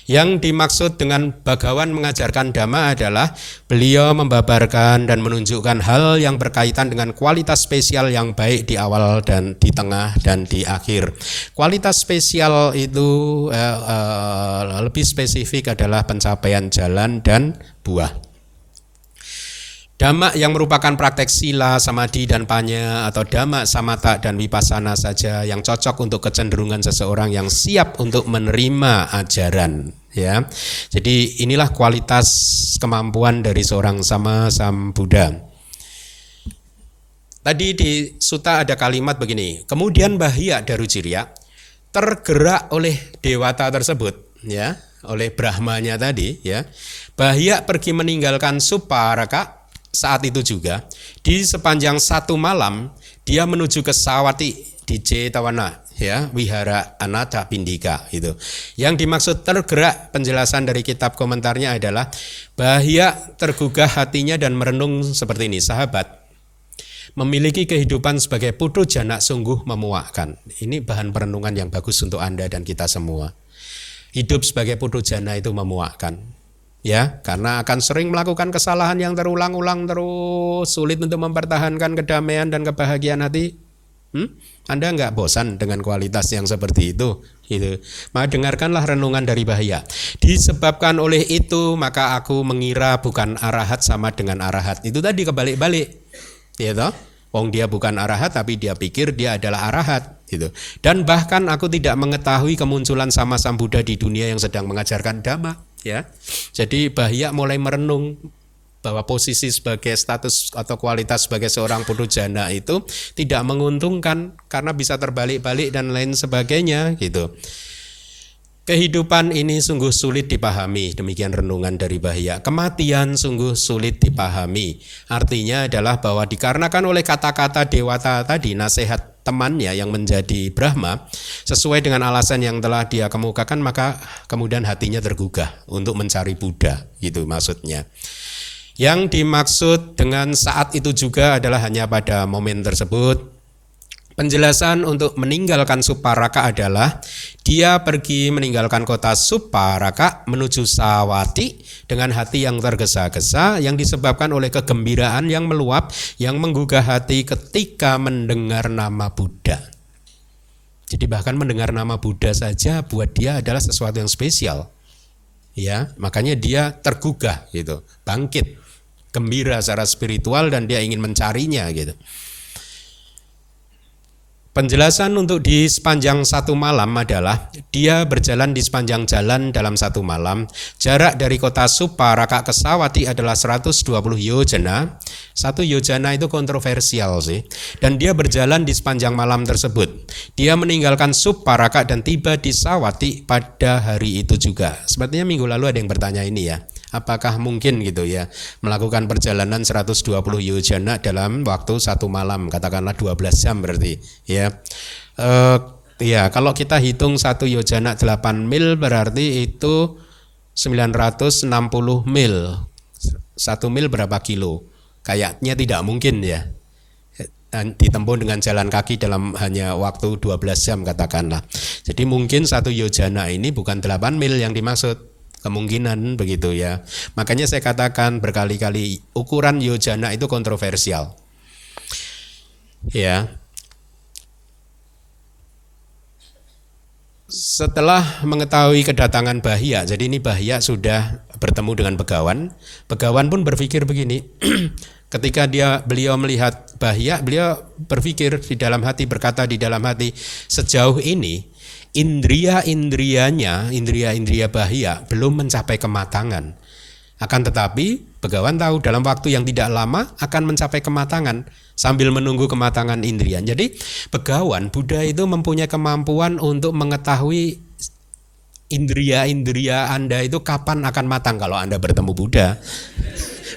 Yang dimaksud dengan Bhagawan mengajarkan Dhamma adalah beliau membabarkan dan menunjukkan hal yang berkaitan dengan kualitas spesial yang baik di awal dan di tengah dan di akhir. Kualitas spesial itu eh, eh, lebih spesifik adalah pencapaian jalan dan buah. Dhamma yang merupakan praktek sila, samadhi, dan panya, atau dhamma, samatha, dan vipassana saja yang cocok untuk kecenderungan seseorang yang siap untuk menerima ajaran. Ya, jadi inilah kualitas kemampuan dari seorang sama sam Buddha. Tadi di Sutta ada kalimat begini, kemudian Bahya Darucirya tergerak oleh dewata tersebut, ya, oleh Brahmanya tadi, ya, Bahya pergi meninggalkan Suppāraka. Saat itu juga, di sepanjang satu malam, dia menuju ke Sāvatthī di Jetavana, ya, wihara Anāthapiṇḍika itu. Yang dimaksud tergerak, penjelasan dari kitab komentarnya adalah Bahya tergugah hatinya dan merenung seperti ini, sahabat. Memiliki kehidupan sebagai putu jana sungguh memuakkan. Ini bahan perenungan yang bagus untuk Anda dan kita semua. Hidup sebagai putu jana itu memuakkan. Ya, karena akan sering melakukan kesalahan yang terulang-ulang terus, sulit untuk mempertahankan kedamaian dan kebahagiaan hati. Hmm? Anda enggak bosan dengan kualitas yang seperti itu, gitu. Maka dengarkanlah renungan dari Bahya. Disebabkan oleh itu, maka aku mengira bukan arahat sama dengan arahat. Itu tadi kebalik-balik. Ya toh? Wong dia bukan arahat tapi dia pikir dia adalah arahat, gitu. Dan bahkan aku tidak mengetahui kemunculan sama sam Buddha di dunia yang sedang mengajarkan Dhamma. Ya, jadi Bahya mulai merenung bahwa posisi sebagai status atau kualitas sebagai seorang putu jana itu tidak menguntungkan karena bisa terbalik-balik dan lain sebagainya, gitu. Kehidupan ini sungguh sulit dipahami, demikian renungan dari Bahya. Kematian sungguh sulit dipahami. Artinya adalah bahwa dikarenakan oleh kata-kata dewata tadi, nasihat temannya yang menjadi Brahma, sesuai dengan alasan yang telah dia kemukakan, maka kemudian hatinya tergugah untuk mencari Buddha, gitu maksudnya. Yang dimaksud dengan saat itu juga adalah hanya pada momen tersebut. Penjelasan untuk meninggalkan Suppāraka adalah dia pergi meninggalkan kota Suppāraka menuju Sāvatthī dengan hati yang tergesa-gesa yang disebabkan oleh kegembiraan yang meluap yang menggugah hati ketika mendengar nama Buddha. Jadi bahkan mendengar nama Buddha saja buat dia adalah sesuatu yang spesial. Ya, makanya dia tergugah gitu, bangkit, gembira secara spiritual dan dia ingin mencarinya gitu. Penjelasan untuk di sepanjang satu malam adalah dia berjalan di sepanjang jalan dalam satu malam. Jarak dari kota Suppāraka ke Sāvatthī adalah seratus dua puluh yojana. Satu yojana itu kontroversial sih. Dan dia berjalan di sepanjang malam tersebut. Dia meninggalkan Suppāraka dan tiba di Sāvatthī pada hari itu juga. Sepertinya minggu lalu ada yang bertanya ini ya. Apakah mungkin gitu ya melakukan perjalanan seratus dua puluh yojana dalam waktu satu malam, katakanlah dua belas jam berarti ya. E, ya kalau kita hitung satu yojana delapan mil berarti itu sembilan ratus enam puluh mil. Satu mil berapa kilo? Kayaknya tidak mungkin ya. Ditempuh dengan jalan kaki dalam hanya waktu dua belas jam katakanlah. Jadi mungkin satu yojana ini bukan delapan mil yang dimaksud. kemungkinan begitu ya. Makanya saya katakan berkali-kali ukuran yojana itu kontroversial. Ya. Setelah mengetahui kedatangan Bahya, jadi ini Bahya sudah bertemu dengan Begawan. Begawan pun berpikir begini, ketika dia beliau melihat Bahya, beliau berpikir di dalam hati, berkata di dalam hati, sejauh ini indria-indrianya, indria-indria Bahya belum mencapai kematangan. Akan tetapi Begawan tahu dalam waktu yang tidak lama akan mencapai kematangan sambil menunggu kematangan indrian. Jadi Begawan Buddha itu mempunyai kemampuan untuk mengetahui indria-indria Anda itu kapan akan matang kalau Anda bertemu Buddha.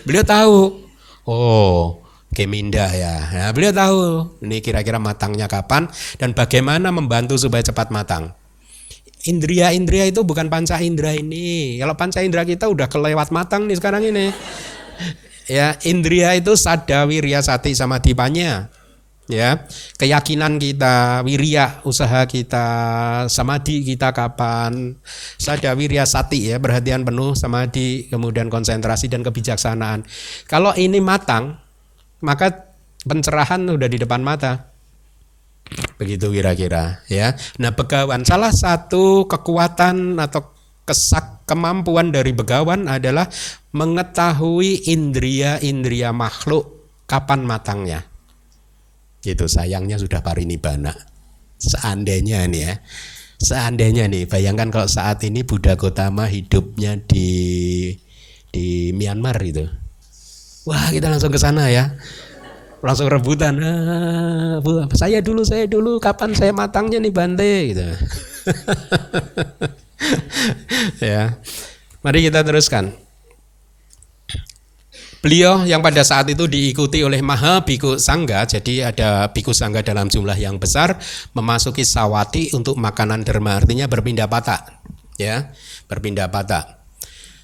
Beliau tahu, oh Keminda ya. Nah, beliau tahu ini kira-kira matangnya kapan dan bagaimana membantu supaya cepat matang. Indria-indria itu bukan panca indera ini. Kalau panca indera kita udah kelewat matang nih sekarang ini. Ya, indria itu sadda, wirya, sati, samadhi-panya. Ya, keyakinan kita, wirya, usaha kita, samadhi kita kapan? Sadda, wirya, sati ya, perhatian penuh, samadhi, kemudian konsentrasi dan kebijaksanaan. Kalau ini matang, maka pencerahan sudah di depan mata. Begitu kira-kira ya. Nah, Begawan, salah satu kekuatan atau kesak kemampuan dari Begawan adalah mengetahui indria-indria makhluk kapan matangnya. Gitu, sayangnya sudah parinibbana. Seandainya nih ya. Seandainya nih, bayangkan kalau saat ini Buddha Gotama hidupnya di di Myanmar gitu. Wah, kita langsung ke sana ya. Langsung rebutan. Ah, bu, saya dulu, saya dulu, kapan saya matangnya nih Bante gitu. Ya. Mari kita teruskan. Beliau yang pada saat itu diikuti oleh Maha Bhikkhu Sangha, jadi ada Bhikkhu Sangha dalam jumlah yang besar memasuki Sāvatthī untuk makanan derma, artinya berpindah patah, ya, berpindah patah.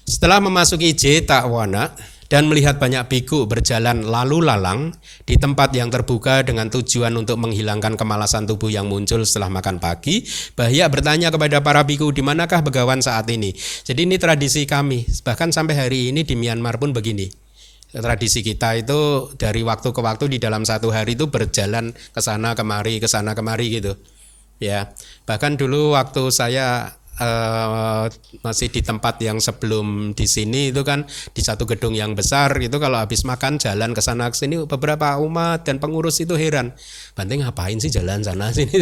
Setelah memasuki Jetavana dan melihat banyak bhikkhu berjalan lalu-lalang di tempat yang terbuka dengan tujuan untuk menghilangkan kemalasan tubuh yang muncul setelah makan pagi, Bahya bertanya kepada para bhikkhu, di manakah Begawan saat ini? Jadi ini tradisi kami, bahkan sampai hari ini di Myanmar pun begini. Tradisi kita itu dari waktu ke waktu di dalam satu hari itu berjalan ke sana kemari, ke sana kemari gitu. Ya. Bahkan dulu waktu saya eh, masih di tempat yang sebelum di sini itu kan di satu gedung yang besar itu, kalau habis makan jalan ke sana ke sini, beberapa umat dan pengurus itu heran. Bante ngapain sih jalan sana sini?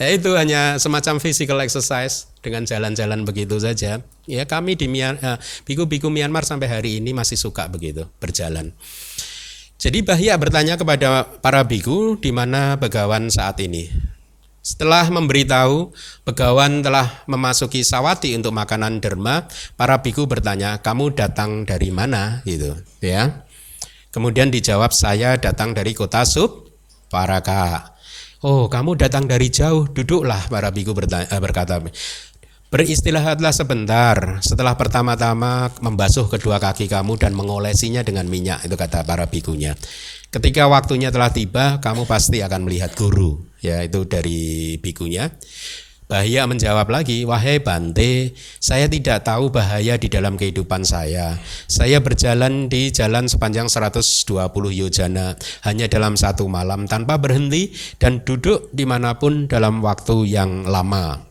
Ya, itu hanya semacam physical exercise dengan jalan-jalan begitu saja. Ya, kami di Myanmar, biku-biku Myanmar sampai hari ini masih suka begitu berjalan. Jadi Bahya bertanya kepada para biku, di mana Begawan saat ini? Setelah memberitahu Begawan telah memasuki Sāvatthī untuk makanan derma, para biku bertanya, kamu datang dari mana? Gitu, ya. Kemudian dijawab, saya datang dari kota Suppāraka. Oh, kamu datang dari jauh, duduklah, para biku bertanya, berkata. Beristirahatlah sebentar setelah pertama-tama membasuh kedua kaki kamu dan mengolesinya dengan minyak, itu kata para bikunya. Ketika waktunya telah tiba, kamu pasti akan melihat guru, ya, itu dari bikunya. Bahya menjawab lagi, wahai Bante, saya tidak tahu bahaya di dalam kehidupan saya. Saya berjalan di jalan sepanjang seratus dua puluh yojana hanya dalam satu malam tanpa berhenti dan duduk dimanapun dalam waktu yang lama.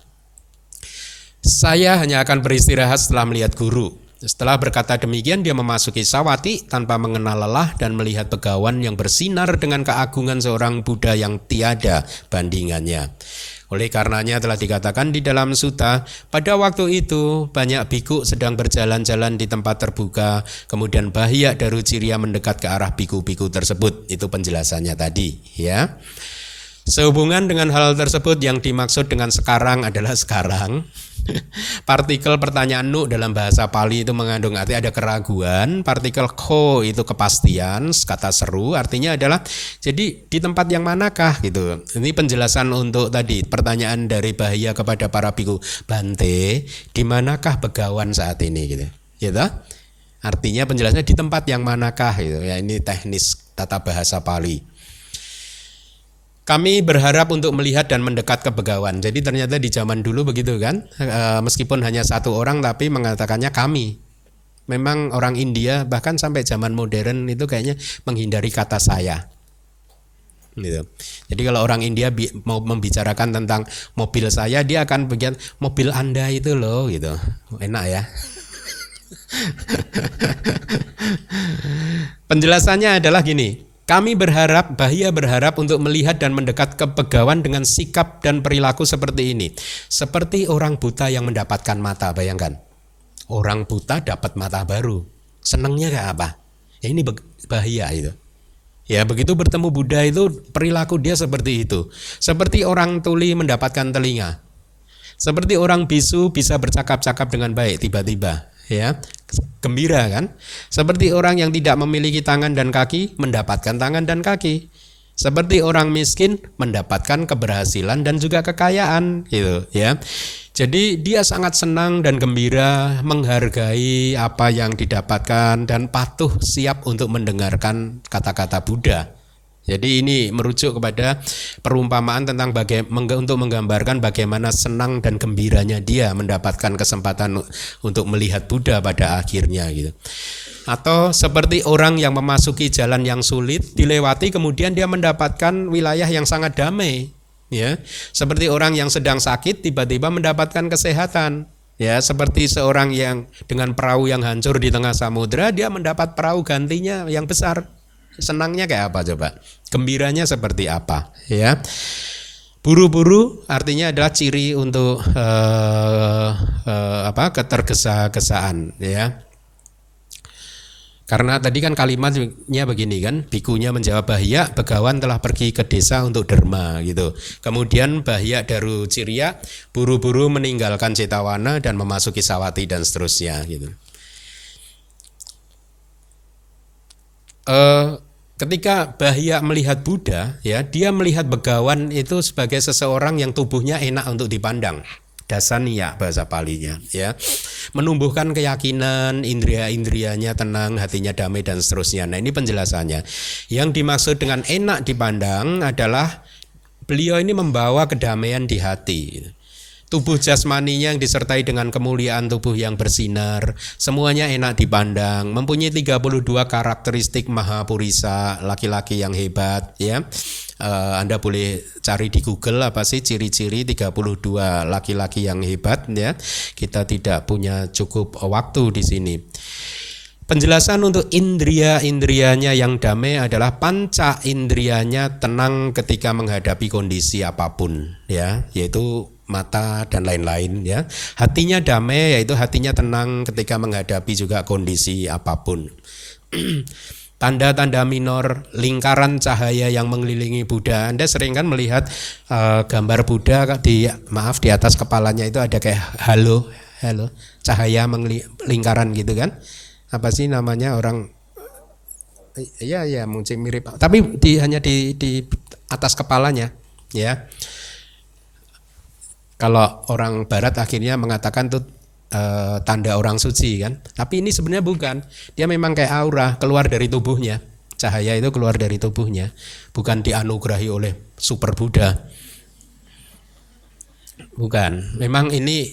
Saya hanya akan beristirahat setelah melihat guru. Setelah berkata demikian, dia memasuki Sāvatthī tanpa mengenal lelah dan melihat Begawan yang bersinar dengan keagungan seorang Buddha yang tiada bandingannya. Oleh karenanya telah dikatakan di dalam Suta, pada waktu itu banyak bhikkhu sedang berjalan-jalan di tempat terbuka. Kemudian Bahya Darucirya mendekat ke arah bhikkhu-bhikkhu tersebut. Itu penjelasannya tadi, ya. Sehubungan dengan hal tersebut, yang dimaksud dengan sekarang adalah sekarang. Partikel pertanyaan nu dalam bahasa Pali itu mengandung arti ada keraguan. Partikel ko itu kepastian, kata seru, artinya adalah jadi di tempat yang manakah gitu. Ini penjelasan untuk tadi pertanyaan dari Bahya kepada para bhikkhu, Bante, di manakah Begawan saat ini gitu. Gitu. Artinya penjelasannya di tempat yang manakah gitu. Ya, ini teknis tata bahasa Pali. Kami berharap untuk melihat dan mendekat ke begawan. Jadi ternyata di zaman dulu begitu kan, e, meskipun hanya satu orang tapi mengatakannya kami. Memang orang India bahkan sampai zaman modern itu kayaknya menghindari kata saya. Gitu. Jadi kalau orang India bi- mau membicarakan tentang mobil saya, dia akan bagian mobil Anda itu loh gitu. Enak ya. Penjelasannya adalah gini. Kami berharap, Bahya berharap untuk melihat dan mendekat ke begawan dengan sikap dan perilaku seperti ini. Seperti orang buta yang mendapatkan mata, bayangkan. Orang buta dapat mata baru. Senangnya kayak apa? Ya ini Bahya itu. Ya begitu bertemu Buddha itu perilaku dia seperti itu. Seperti orang tuli mendapatkan telinga. Seperti orang bisu bisa bercakap-cakap dengan baik tiba-tiba. Ya, gembira kan? Seperti orang yang tidak memiliki tangan dan kaki mendapatkan tangan dan kaki. Seperti orang miskin mendapatkan keberhasilan dan juga kekayaan gitu ya. Jadi dia sangat senang dan gembira, menghargai apa yang didapatkan dan patuh siap untuk mendengarkan kata-kata Buddha. Jadi ini merujuk kepada perumpamaan tentang baga- untuk menggambarkan bagaimana senang dan gembiranya dia mendapatkan kesempatan untuk melihat Buddha pada akhirnya gitu. Atau seperti orang yang memasuki jalan yang sulit dilewati kemudian dia mendapatkan wilayah yang sangat damai ya. Seperti orang yang sedang sakit tiba-tiba mendapatkan kesehatan. Ya, seperti seorang yang dengan perahu yang hancur di tengah samudra dia mendapat perahu gantinya yang besar. Senangnya kayak apa coba? Gembiranya seperti apa? Ya, buru-buru artinya adalah ciri untuk eh, eh, apa? Ketergesa-gesaan. Ya, karena tadi kan kalimatnya begini kan, bikunya menjawab Bahya, begawan telah pergi ke desa untuk derma gitu. Kemudian Bahya Darucirya buru-buru meninggalkan Jetavana dan memasuki Sāvatthī dan seterusnya gitu. Uh, ketika Bahya melihat Buddha, ya dia melihat begawan itu sebagai seseorang yang tubuhnya enak untuk dipandang, dasania bahasa Palinya, ya menumbuhkan keyakinan, indria-indrianya tenang, hatinya damai dan seterusnya. Nah ini penjelasannya. Yang dimaksud dengan enak dipandang adalah beliau ini membawa kedamaian di hati. Tubuh jasmaninya yang disertai dengan kemuliaan tubuh yang bersinar, semuanya enak dipandang, mempunyai tiga puluh dua karakteristik mahapurisa, laki-laki yang hebat ya. Uh, Anda boleh cari di Google apa sih ciri-ciri tiga puluh dua laki-laki yang hebat ya. Kita tidak punya cukup waktu di sini. Penjelasan untuk indria-indrianya yang damai adalah panca indrianya tenang ketika menghadapi kondisi apapun ya, yaitu mata dan lain-lain ya. Hatinya damai yaitu hatinya tenang ketika menghadapi juga kondisi apapun. Tanda-tanda minor, lingkaran cahaya yang mengelilingi Buddha. Anda sering kan melihat uh, gambar Buddha di maaf di atas kepalanya itu ada kayak halo, halo, cahaya lingkaran gitu kan. Apa sih namanya orang ya ya mungkin mirip tapi di, hanya di di atas kepalanya ya. Kalau orang barat akhirnya mengatakan itu e, tanda orang suci kan. Tapi ini sebenarnya bukan. Dia memang kayak aura keluar dari tubuhnya. Cahaya itu keluar dari tubuhnya. Bukan dianugerahi oleh super Buddha. Bukan. Memang ini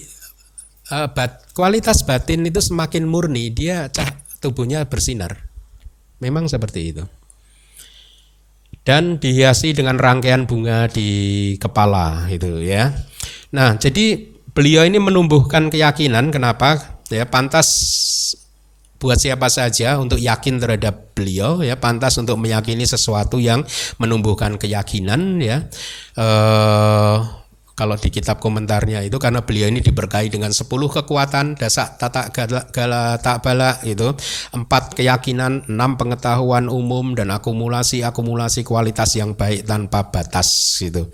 e, bat, kualitas batin itu semakin murni. Dia cah, tubuhnya bersinar. Memang seperti itu. Dan dihiasi dengan rangkaian bunga di kepala gitu ya. Nah, jadi beliau ini menumbuhkan keyakinan. Kenapa? Ya, pantas buat siapa saja untuk yakin terhadap beliau. Ya, pantas untuk meyakini sesuatu yang menumbuhkan keyakinan. Ya, eh, kalau di kitab komentarnya itu karena beliau ini diberkahi dengan sepuluh kekuatan, dasa tata gala, gala tak bala gitu, empat keyakinan, enam pengetahuan umum dan akumulasi akumulasi kualitas yang baik tanpa batas gitu.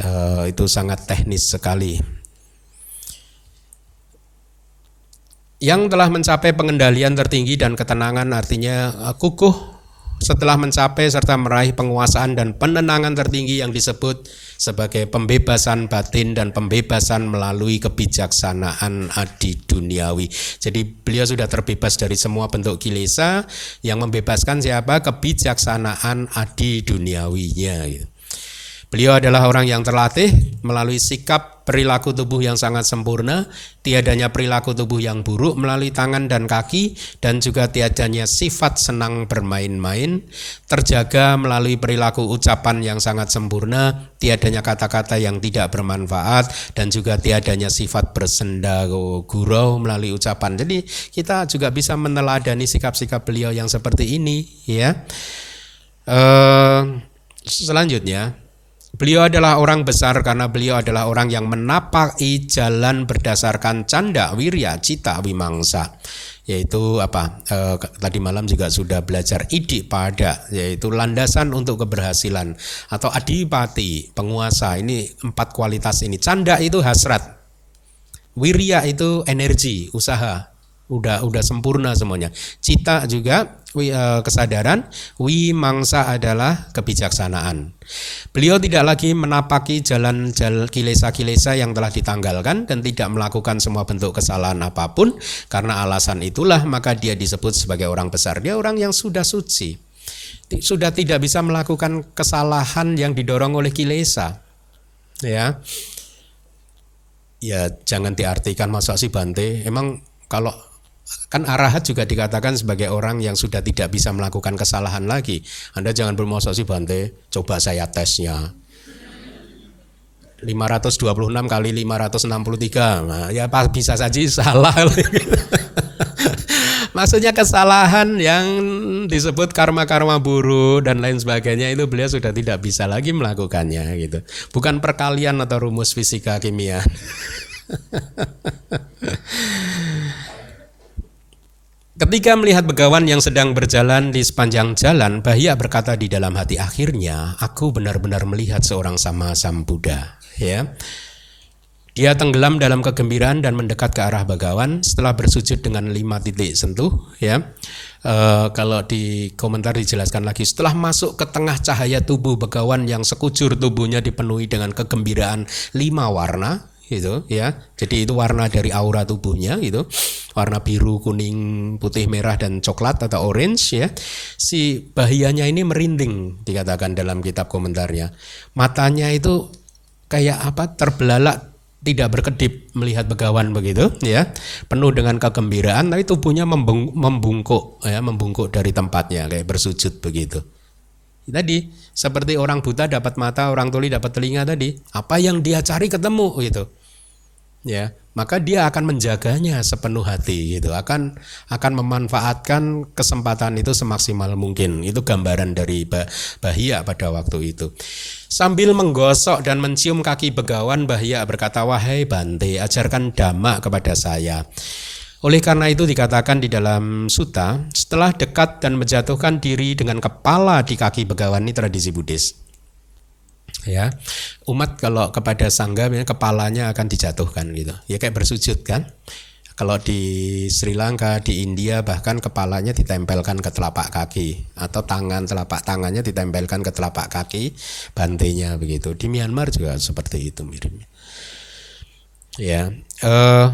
Uh, itu sangat teknis sekali. Yang telah mencapai pengendalian tertinggi dan ketenangan artinya uh, kukuh. Setelah mencapai serta meraih penguasaan dan penenangan tertinggi yang disebut sebagai pembebasan batin dan pembebasan melalui kebijaksanaan adi duniawi. Jadi beliau sudah terbebas dari semua bentuk kilesa yang membebaskan siapa? Kebijaksanaan adi duniawinya. Beliau adalah orang yang terlatih melalui sikap perilaku tubuh yang sangat sempurna, tiadanya perilaku tubuh yang buruk melalui tangan dan kaki, dan juga tiadanya sifat senang bermain-main, terjaga melalui perilaku ucapan yang sangat sempurna, tiadanya kata-kata yang tidak bermanfaat, dan juga tiadanya sifat bersenda gurau melalui ucapan. Jadi kita juga bisa meneladani sikap-sikap beliau yang seperti ini, ya. Uh, selanjutnya, beliau adalah orang besar karena beliau adalah orang yang menapaki jalan berdasarkan canda, wirya, cita, wimangsa, yaitu apa? Eh, tadi malam juga sudah belajar idipada, yaitu landasan untuk keberhasilan, atau adipati, penguasa. Ini empat kualitas ini. Canda itu hasrat, wirya itu energi, usaha, udah udah sempurna semuanya. Cita juga kesadaran, wimangsa adalah kebijaksanaan. Beliau tidak lagi menapaki jalan jalan kilesa-kilesa yang telah ditanggalkan dan tidak melakukan semua bentuk kesalahan apapun. Karena alasan itulah maka dia disebut sebagai orang besar. Dia orang yang sudah suci, sudah tidak bisa melakukan kesalahan yang didorong oleh kilesa. Ya, ya jangan diartikan masa sih Bante. Emang kalau kan arahat juga dikatakan sebagai orang yang sudah tidak bisa melakukan kesalahan lagi. Anda jangan bermaksud sih Bante, coba saya tesnya lima ratus dua puluh enam kali lima ratus enam puluh tiga, nah, ya bisa saja salah. Maksudnya kesalahan yang disebut karma-karma buruk dan lain sebagainya itu beliau sudah tidak bisa lagi melakukannya gitu. Bukan perkalian atau rumus fisika kimia. Ketika melihat begawan yang sedang berjalan di sepanjang jalan, Bahya berkata di dalam hati, akhirnya aku benar-benar melihat seorang sama Sam Buddha. Ya. Dia tenggelam dalam kegembiraan dan mendekat ke arah begawan setelah bersujud dengan lima titik sentuh. Ya. E, kalau di komentar dijelaskan lagi, setelah masuk ke tengah cahaya tubuh begawan yang sekujur tubuhnya dipenuhi dengan kegembiraan lima warna. Gitu ya, jadi itu warna dari aura tubuhnya gitu, warna biru, kuning, putih, merah, dan coklat atau orange ya. Si Bahyanya ini merinding dikatakan dalam kitab komentarnya, matanya itu kayak apa, terbelalak tidak berkedip melihat begawan begitu ya, penuh dengan kegembiraan, tapi tubuhnya membungkuk ya, membungkuk dari tempatnya kayak bersujud begitu. Tadi seperti orang buta dapat mata, orang tuli dapat telinga tadi, apa yang dia cari ketemu gitu. Ya, maka dia akan menjaganya sepenuh hati gitu, akan akan memanfaatkan kesempatan itu semaksimal mungkin. Itu gambaran dari Bahya pada waktu itu. Sambil menggosok dan mencium kaki begawan, Bahya berkata, "Wahai Bante, ajarkan dhamma kepada saya." Oleh karena itu dikatakan di dalam suta, setelah dekat dan menjatuhkan diri dengan kepala di kaki begawan, ini tradisi Buddhis. Ya, umat kalau kepada sangga kepalanya akan dijatuhkan gitu. Ya kayak bersujud kan. Kalau di Sri Lanka, di India bahkan kepalanya ditempelkan ke telapak kaki atau tangan telapak tangannya ditempelkan ke telapak kaki bantenya begitu. Di Myanmar juga seperti itu miripnya. Ya, eh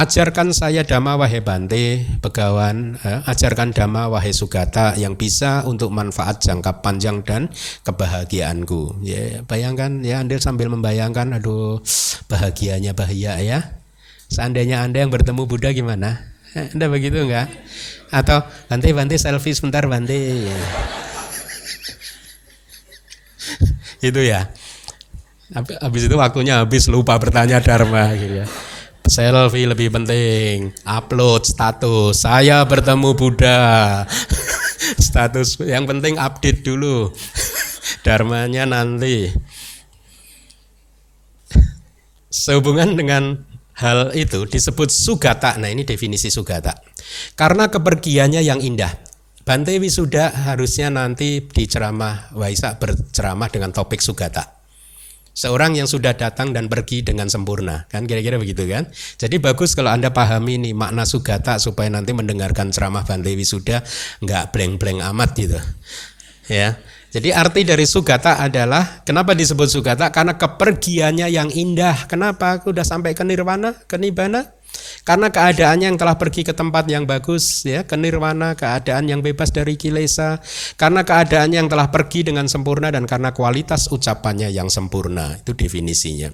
ajarkan saya dhamma wahai Bante, begawan, eh, ajarkan dhamma wahai Sugata yang bisa untuk manfaat jangka panjang dan kebahagiaanku. Ya, bayangkan ya, Anda sambil membayangkan, aduh bahagianya Bahya ya. Seandainya Anda yang bertemu Buddha gimana? Anda begitu enggak? Atau Bante, Bante selfie sebentar Bante. Itu ya. Habis itu waktunya habis, lupa bertanya dharma gitu ya. Selfie lebih penting, upload status, saya bertemu Buddha. Status yang penting update dulu, dharmanya nanti. Sehubungan dengan hal itu disebut Sugata. Nah ini definisi Sugata. Karena kepergiannya yang indah, Bante Wisuda harusnya nanti di ceramah Waisak berceramah dengan topik Sugata. Seorang yang sudah datang dan pergi dengan sempurna, kan kira-kira begitu kan. Jadi bagus kalau Anda pahami nih makna Sugata supaya nanti mendengarkan ceramah Bante Wisuda enggak bleng-bleng amat gitu. Ya. Jadi arti dari Sugata adalah, kenapa disebut Sugata? Karena kepergiannya yang indah. Kenapa? Aku udah sampai ke nirwana, ke nibbana. Karena keadaannya yang telah pergi ke tempat yang bagus, ya, ke nirwana, keadaan yang bebas dari kilesa, karena keadaan yang telah pergi dengan sempurna, dan karena kualitas ucapannya yang sempurna. Itu definisinya.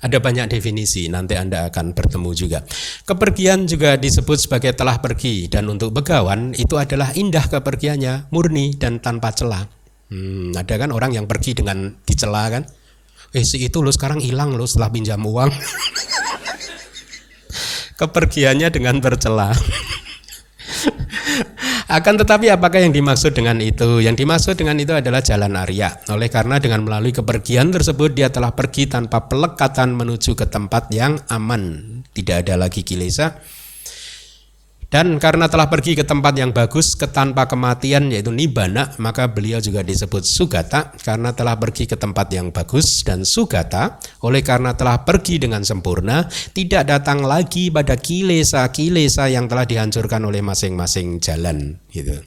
Ada banyak definisi, nanti Anda akan bertemu juga. Kepergian juga disebut sebagai telah pergi, dan untuk begawan itu adalah indah kepergiannya, murni dan tanpa celah. Hmm, ada kan orang yang pergi dengan dicela kan? Eh si itu lo sekarang hilang lo setelah pinjam uang. Kepergiannya dengan tercela. Akan tetapi apakah yang dimaksud dengan itu? Yang dimaksud dengan itu adalah jalan Arya. Oleh karena dengan melalui kepergian tersebut dia telah pergi tanpa pelekatan menuju ke tempat yang aman, tidak ada lagi kilesa. Dan karena telah pergi ke tempat yang bagus, ke tanpa kematian, yaitu nibbana, maka beliau juga disebut sugata karena telah pergi ke tempat yang bagus, dan sugata oleh karena telah pergi dengan sempurna, tidak datang lagi pada kilesa-kilesa yang telah dihancurkan oleh masing-masing jalan gitu.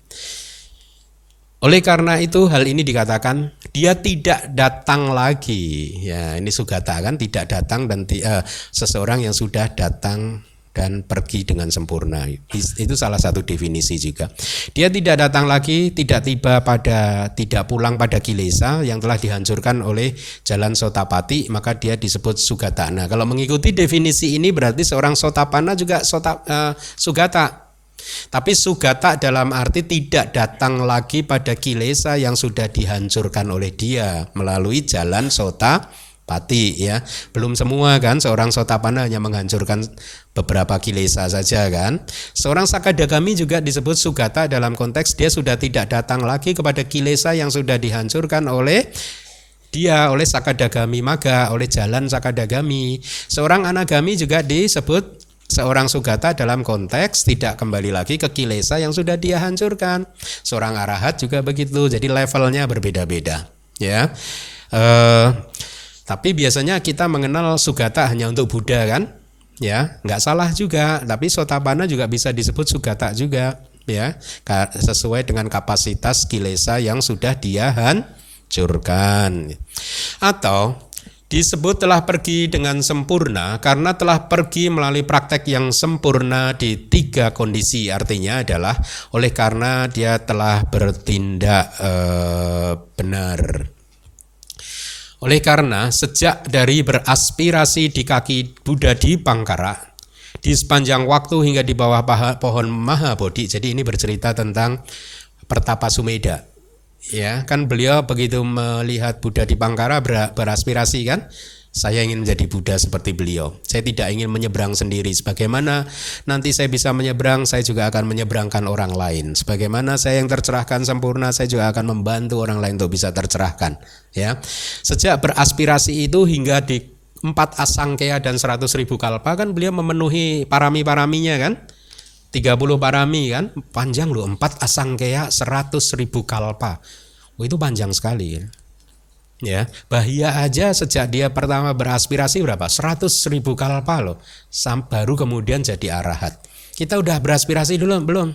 Oleh karena itu hal ini dikatakan dia tidak datang lagi. Ya, ini sugata kan tidak datang, dan uh, seseorang yang sudah datang dan pergi dengan sempurna. Itu salah satu definisi juga. Dia tidak datang lagi, tidak tiba pada, tidak pulang pada kilesa yang telah dihancurkan oleh jalan Sotapati, maka dia disebut sugata. Nah, kalau mengikuti definisi ini berarti seorang Sotapana juga sota, uh, sugata. Tapi sugata dalam arti tidak datang lagi pada kilesa yang sudah dihancurkan oleh dia melalui jalan Sotapati. Pati ya, belum semua kan, seorang Sotapanna hanya menghancurkan beberapa kilesa saja kan. Seorang Sakadagami juga disebut sugata dalam konteks dia sudah tidak datang lagi kepada kilesa yang sudah dihancurkan oleh dia, oleh Sakadagami Magga, oleh jalan Sakadagami. Seorang Anagami juga disebut seorang sugata dalam konteks tidak kembali lagi ke kilesa yang sudah dia hancurkan. Seorang Arahat juga begitu, jadi levelnya berbeda-beda ya. Uh, Tapi biasanya kita mengenal sugata hanya untuk Buddha kan, ya nggak salah juga. Tapi Sotapanna juga bisa disebut sugata juga, ya sesuai dengan kapasitas kilesa yang sudah dia hancurkan. Atau disebut telah pergi dengan sempurna karena telah pergi melalui praktek yang sempurna di tiga kondisi. Artinya adalah oleh karena dia telah bertindak eh, benar. Oleh karena sejak dari beraspirasi di kaki Buddha Dīpaṅkara di sepanjang waktu hingga di bawah pohon Mahabodhi. Jadi ini bercerita tentang Pertapa Sumedha. Ya, kan beliau begitu melihat Buddha Dīpaṅkara ber- beraspirasi kan, saya ingin menjadi Buddha seperti beliau. Saya tidak ingin menyeberang sendiri. Sebagaimana nanti saya bisa menyeberang, saya juga akan menyeberangkan orang lain. Sebagaimana saya yang tercerahkan sempurna, saya juga akan membantu orang lain untuk bisa tercerahkan. Ya, sejak beraspirasi itu hingga di empat asangkaya dan seratus ribu kalpa kan beliau memenuhi parami-paraminya kan, tiga puluh parami kan, panjang loh, empat asangkaya seratus ribu kalpa, oh, itu panjang sekali ya. Ya, Bahya aja sejak dia pertama beraspirasi berapa, seratus ribu kalpa loh, sampai baru kemudian jadi arahat. Kita udah beraspirasi dulu belum?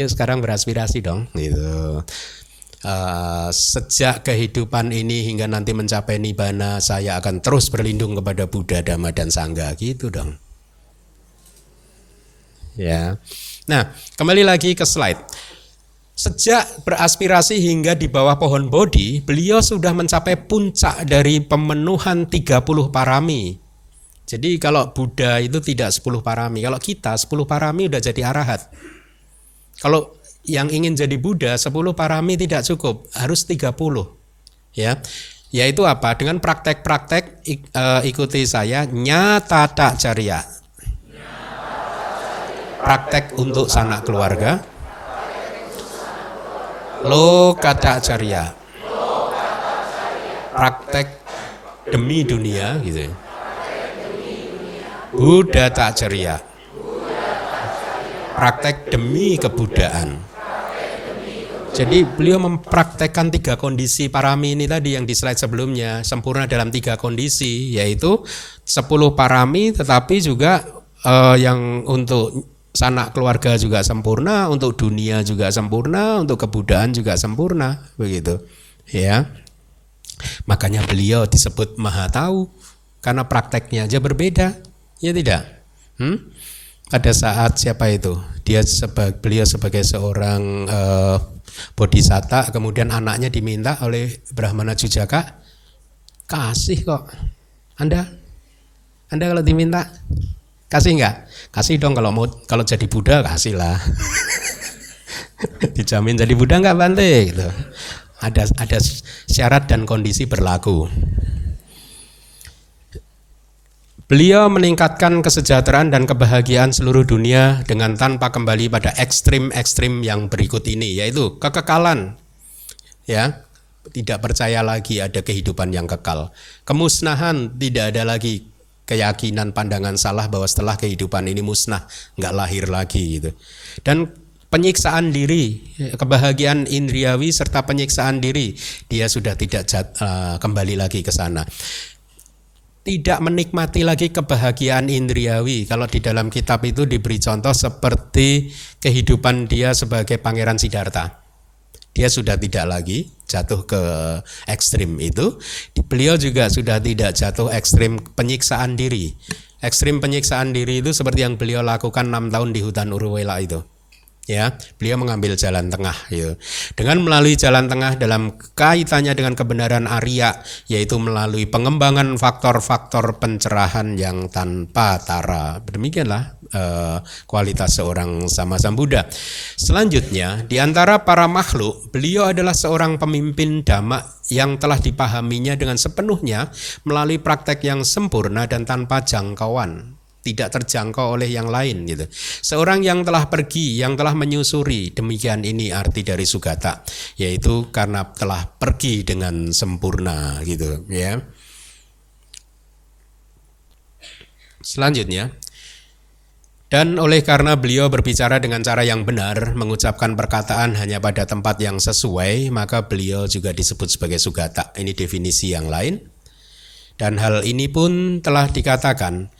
Ya sekarang beraspirasi dong, gitu. Uh, sejak kehidupan ini hingga nanti mencapai nibbana, saya akan terus berlindung kepada Buddha, Dhamma, dan Sangha, gitu dong. Ya. Nah, kembali lagi ke slide. Sejak beraspirasi hingga di bawah pohon Bodhi, beliau sudah mencapai puncak dari pemenuhan tiga puluh parami. Jadi kalau Buddha itu tidak sepuluh parami, kalau kita sepuluh parami udah jadi arahat. Kalau yang ingin jadi Buddha sepuluh parami tidak cukup, harus tiga puluh. Ya. Yaitu apa? Dengan praktek-praktek ik, uh, ikuti saya nyata tak carya. Praktek untuk sanak keluarga. Loka tak carya. Praktek demi dunia gitu. Buddha tak carya. Praktek demi kebudayaan. Jadi beliau mempraktekkan tiga kondisi parami ini tadi yang di slide sebelumnya, sempurna dalam tiga kondisi, yaitu sepuluh parami, tetapi juga eh, yang untuk sanak keluarga juga sempurna, untuk dunia juga sempurna, untuk kebudayaan juga sempurna, begitu ya. Makanya beliau disebut maha tahu karena prakteknya aja berbeda, ya tidak? Hmm? Pada saat siapa itu, dia sebagai, beliau sebagai seorang eh, bodhisatta, kemudian anaknya diminta oleh Brahmana Jujaka, kasih kok. Anda, Anda kalau diminta kasih enggak? Kasih dong, kalau mau, kalau jadi Buddha kasihlah. Dijamin jadi Buddha enggak Bante? Gitu. Ada ada syarat dan kondisi berlaku. Beliau meningkatkan kesejahteraan dan kebahagiaan seluruh dunia dengan tanpa kembali pada ekstrim-ekstrim yang berikut ini, yaitu kekekalan, ya, tidak percaya lagi ada kehidupan yang kekal, kemusnahan, tidak ada lagi keyakinan pandangan salah bahwa setelah kehidupan ini musnah, nggak lahir lagi gitu, dan penyiksaan diri, kebahagiaan indriawi serta penyiksaan diri, dia sudah tidak jat, uh, kembali lagi ke sana. Tidak menikmati lagi kebahagiaan indriawi. Kalau di dalam kitab itu diberi contoh seperti kehidupan dia sebagai Pangeran Siddhartha. Dia sudah tidak lagi jatuh ke ekstrim itu. Beliau juga sudah tidak jatuh ekstrim penyiksaan diri. Ekstrim penyiksaan diri itu seperti yang beliau lakukan enam tahun di hutan Uruwela itu. Ya, beliau mengambil jalan tengah ya. Dengan melalui jalan tengah dalam kaitannya dengan kebenaran Arya, yaitu melalui pengembangan faktor-faktor pencerahan yang tanpa tara. Demikianlah eh, kualitas seorang Sama-Sambuddha. Selanjutnya, di antara para makhluk, beliau adalah seorang pemimpin dhamma yang telah dipahaminya dengan sepenuhnya melalui praktek yang sempurna dan tanpa jangkauan, tidak terjangkau oleh yang lain gitu. Seorang yang telah pergi, yang telah menyusuri, demikian ini arti dari sugata, yaitu karena telah pergi dengan sempurna gitu ya. Selanjutnya, dan oleh karena beliau berbicara dengan cara yang benar, mengucapkan perkataan hanya pada tempat yang sesuai, maka beliau juga disebut sebagai sugata. Ini definisi yang lain. Dan hal ini pun telah dikatakan,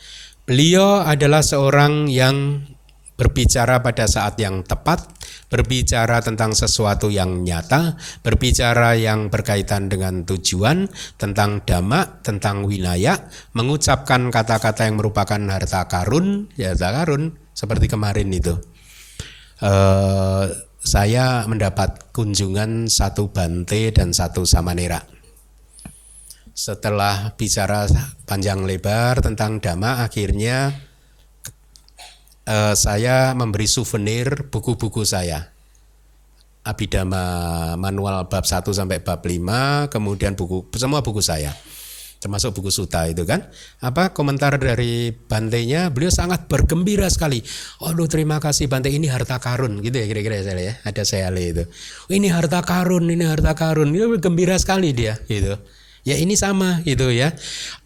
beliau adalah seorang yang berbicara pada saat yang tepat, berbicara tentang sesuatu yang nyata, berbicara yang berkaitan dengan tujuan, tentang dhamma, tentang winaya, mengucapkan kata-kata yang merupakan harta karun, ya harta karun, seperti kemarin itu. Uh, saya mendapat kunjungan satu bante dan satu samanera. Setelah bicara panjang lebar tentang dhamma, akhirnya eh, saya memberi souvenir buku-buku saya. Abhidhamma manual bab satu sampai bab lima, kemudian buku, semua buku saya. Termasuk buku Suta itu kan. Apa komentar dari bantenya? Beliau sangat bergembira sekali. Aduh, terima kasih Bante, ini harta karun gitu ya, kira-kira saya ya. Ada saya itu. Ini harta karun, ini harta karun. Dia gembira sekali dia gitu. Ya ini sama gitu ya.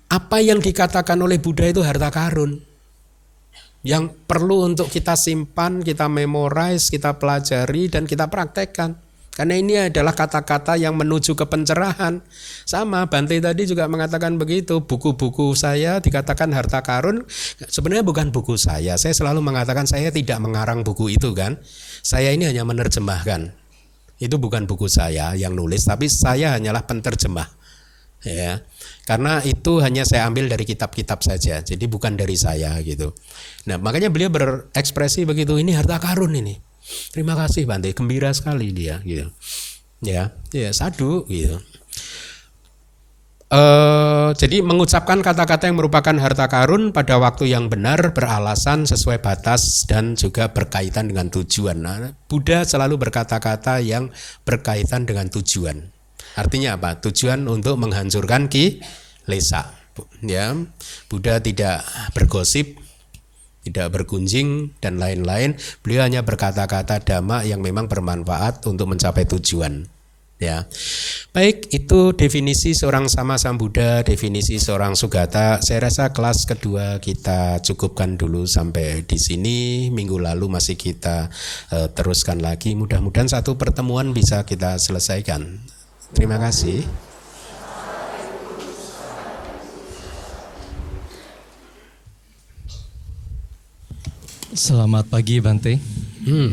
Apa yang dikatakan oleh Buddha itu harta karun yang perlu untuk kita simpan, kita memorize, kita pelajari dan kita praktekkan. Karena ini adalah kata-kata yang menuju ke pencerahan. Sama Bante tadi juga mengatakan begitu. Buku-buku saya dikatakan harta karun. Sebenarnya bukan buku saya. Saya selalu mengatakan saya tidak mengarang buku itu kan. Saya ini hanya menerjemahkan. Itu bukan buku saya yang nulis, tapi saya hanyalah penerjemah. Ya, karena itu hanya saya ambil dari kitab-kitab saja, jadi bukan dari saya gitu. Nah, makanya beliau berekspresi begitu, ini harta karun ini. Terima kasih Bante, gembira sekali dia gitu. Ya, ya sadu gitu. Uh, jadi mengucapkan kata-kata yang merupakan harta karun pada waktu yang benar, beralasan, sesuai batas dan juga berkaitan dengan tujuan. Nah, Buddha selalu berkata-kata yang berkaitan dengan tujuan. Artinya apa? Tujuan untuk menghancurkan kilesa. Ya, Buddha tidak bergosip, tidak bergunjing dan lain-lain. Beliau hanya berkata-kata dhamma yang memang bermanfaat untuk mencapai tujuan. Ya. Baik, itu definisi seorang Sama-Sambuddha, definisi seorang Sugata. Saya rasa kelas kedua kita cukupkan dulu sampai di sini. Minggu lalu masih kita uh, teruskan lagi. Mudah-mudahan satu pertemuan bisa kita selesaikan. Terima kasih. Selamat pagi Bante. Hmm. Uh,